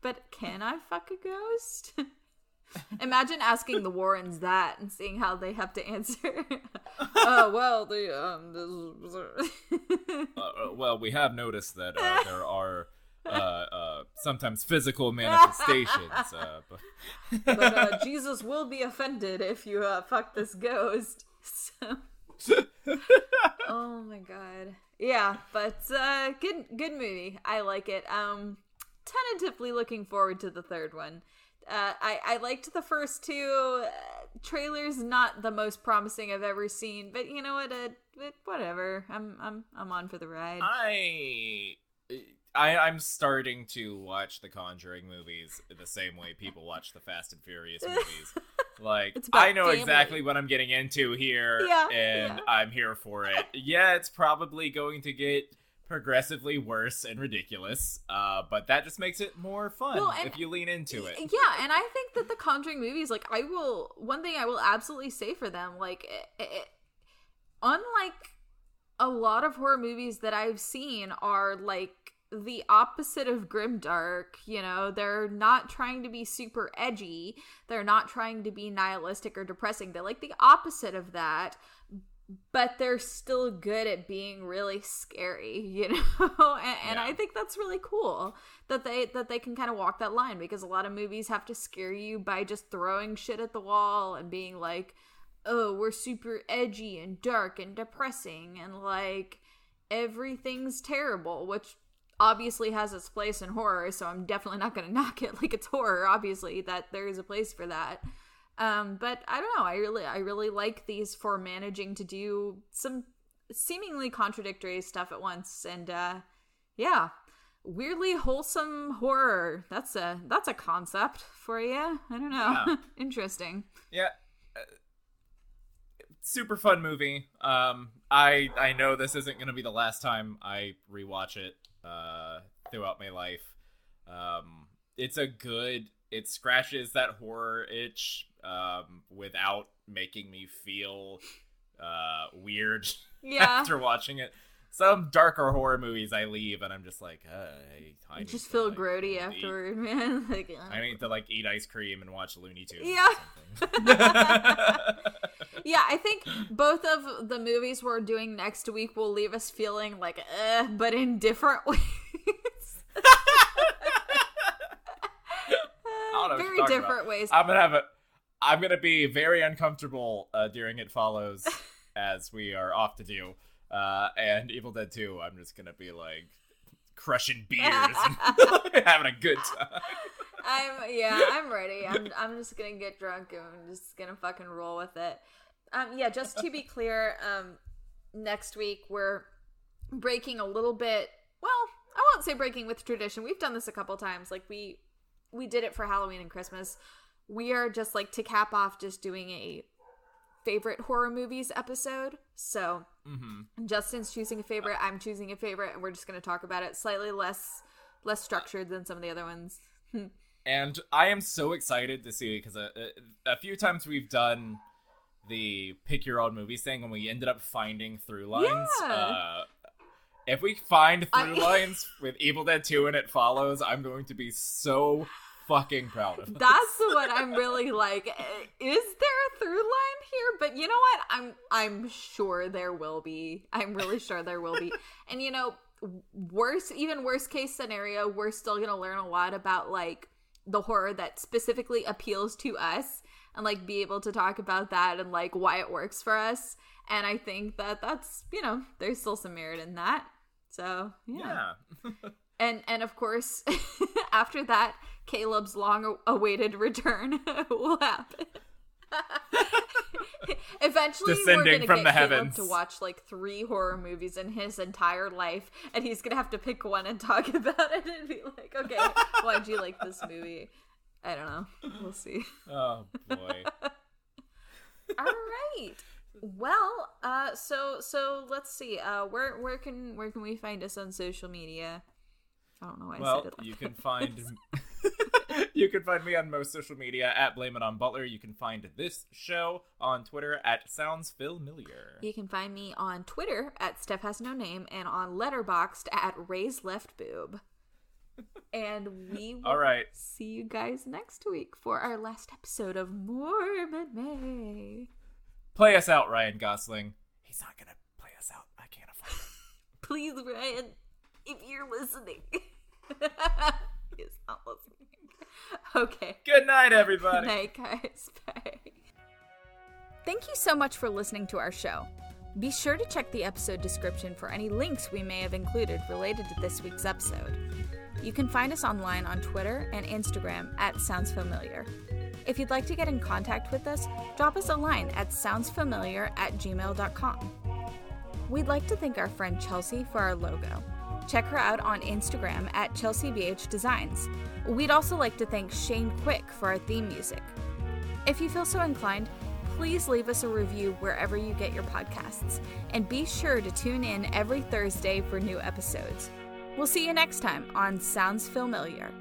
but can I fuck a ghost? Imagine asking the Warrens that and seeing how they have to answer. Oh, well, the um, uh, well, we have noticed that uh, there are uh, uh, sometimes physical manifestations. Uh, but but uh, Jesus will be offended if you uh, fuck this ghost. So. Oh my God. Yeah, but uh, good, good movie. I like it. Um, tentatively looking forward to the third one. Uh, I, I liked the first two uh, trailers, not the most promising I've ever seen, but you know what? Uh, it, whatever. I'm I'm I'm on for the ride. I, I I'm starting to watch the Conjuring movies the same way people watch the Fast and Furious movies. Like, I know exactly what I'm getting into here, yeah, and yeah. I'm here for it. Yeah, it's probably going to get progressively worse and ridiculous, uh but that just makes it more fun. Well, and, if you lean into it. Yeah, and I think that the Conjuring movies, like, I will, one thing I will absolutely say for them, like, it, it, unlike a lot of horror movies that I've seen are like the opposite of grimdark, you know, they're not trying to be super edgy, they're not trying to be nihilistic or depressing, they're like the opposite of that. But they're still good at being really scary, you know? and, and yeah. I think that's really cool that they that they can kind of walk that line, because a lot of movies have to scare you by just throwing shit at the wall and being like, oh, we're super edgy and dark and depressing and like everything's terrible, which obviously has its place in horror, so I'm definitely not going to knock it. Like, it's horror, obviously, that there is a place for that. Um, but I don't know, I really, I really like these for managing to do some seemingly contradictory stuff at once. And, uh, yeah, weirdly wholesome horror. That's a, that's a concept for you. I don't know. Yeah. Interesting. Yeah. Uh, super fun movie. Um, I, I know this isn't going to be the last time I rewatch it, uh, throughout my life. Um, it's a good, it scratches that horror itch um, without making me feel uh, weird yeah. after watching it. Some darker horror movies I leave and I'm just like, uh, I, I you just to, feel like, grody afterward, eat. Man. Like, yeah. I need to like eat ice cream and watch Looney Tunes. Yeah. Or yeah, I think both of the movies we're doing next week will leave us feeling like, uh, but in different ways. Very different about. ways. I'm gonna have a. I'm gonna be very uncomfortable uh, during It Follows, as we are off to do, uh, and Evil Dead two. I'm just gonna be like crushing beers and having a good time. I'm yeah. I'm ready. I'm I'm just gonna get drunk and I'm just gonna fucking roll with it. Um. Yeah. Just to be clear, um, next week we're breaking a little bit. Well, I won't say breaking with tradition. We've done this a couple times. Like we. We did it for Halloween and Christmas. We are just like to cap off just doing a favorite horror movies episode. So mm-hmm. Justin's choosing a favorite. I'm choosing a favorite. And we're just going to talk about it slightly less less structured than some of the other ones. And I am so excited to see it because a, a, a few times we've done the pick your own movies thing and we ended up finding through lines. Yeah. Uh, If we find through lines with Evil Dead two and It Follows, I'm going to be so fucking proud of it. That's what I'm really like. Is there a through line here? But you know what? I'm I'm sure there will be. I'm really sure there will be. And you know, worse, even worst case scenario, we're still going to learn a lot about like the horror that specifically appeals to us and like be able to talk about that and like why it works for us. And I think that that's, you know, there's still some merit in that. So, yeah. yeah. and, and of course, after that, Caleb's long-awaited return will happen. Eventually, Descending we're going to get Caleb to watch like three horror movies in his entire life, and he's going to have to pick one and talk about it and be like, okay, why'd you like this movie? I don't know. We'll see. Oh, boy. All right. Well, uh, so so let's see. Uh, where where can where can we find us on social media? I don't know why well, I said it. Well, like you can find you can find me on most social media at Blame It on Butler. You can find this show on Twitter at Sounds Familiar. You can find me on Twitter at Steph Has No Name and on Letterboxd at Ray's Left Boob. And we will All right. see you guys next week for our last episode of Morbid May. Play us out, Ryan Gosling. He's not going to play us out. I can't afford it. Please, Ryan, if you're listening. He is not listening. Okay. Good night, everybody. Good night, guys. Bye. Thank you so much for listening to our show. Be sure to check the episode description for any links we may have included related to this week's episode. You can find us online on Twitter and Instagram at Sounds Familiar. If you'd like to get in contact with us, drop us a line at soundsfamiliar at gmail dot com. We'd like to thank our friend Chelsea for our logo. Check her out on Instagram at Chelsea B H Designs. We'd also like to thank Shane Quick for our theme music. If you feel so inclined, please leave us a review wherever you get your podcasts, and be sure to tune in every Thursday for new episodes. We'll see you next time on Sounds Familiar.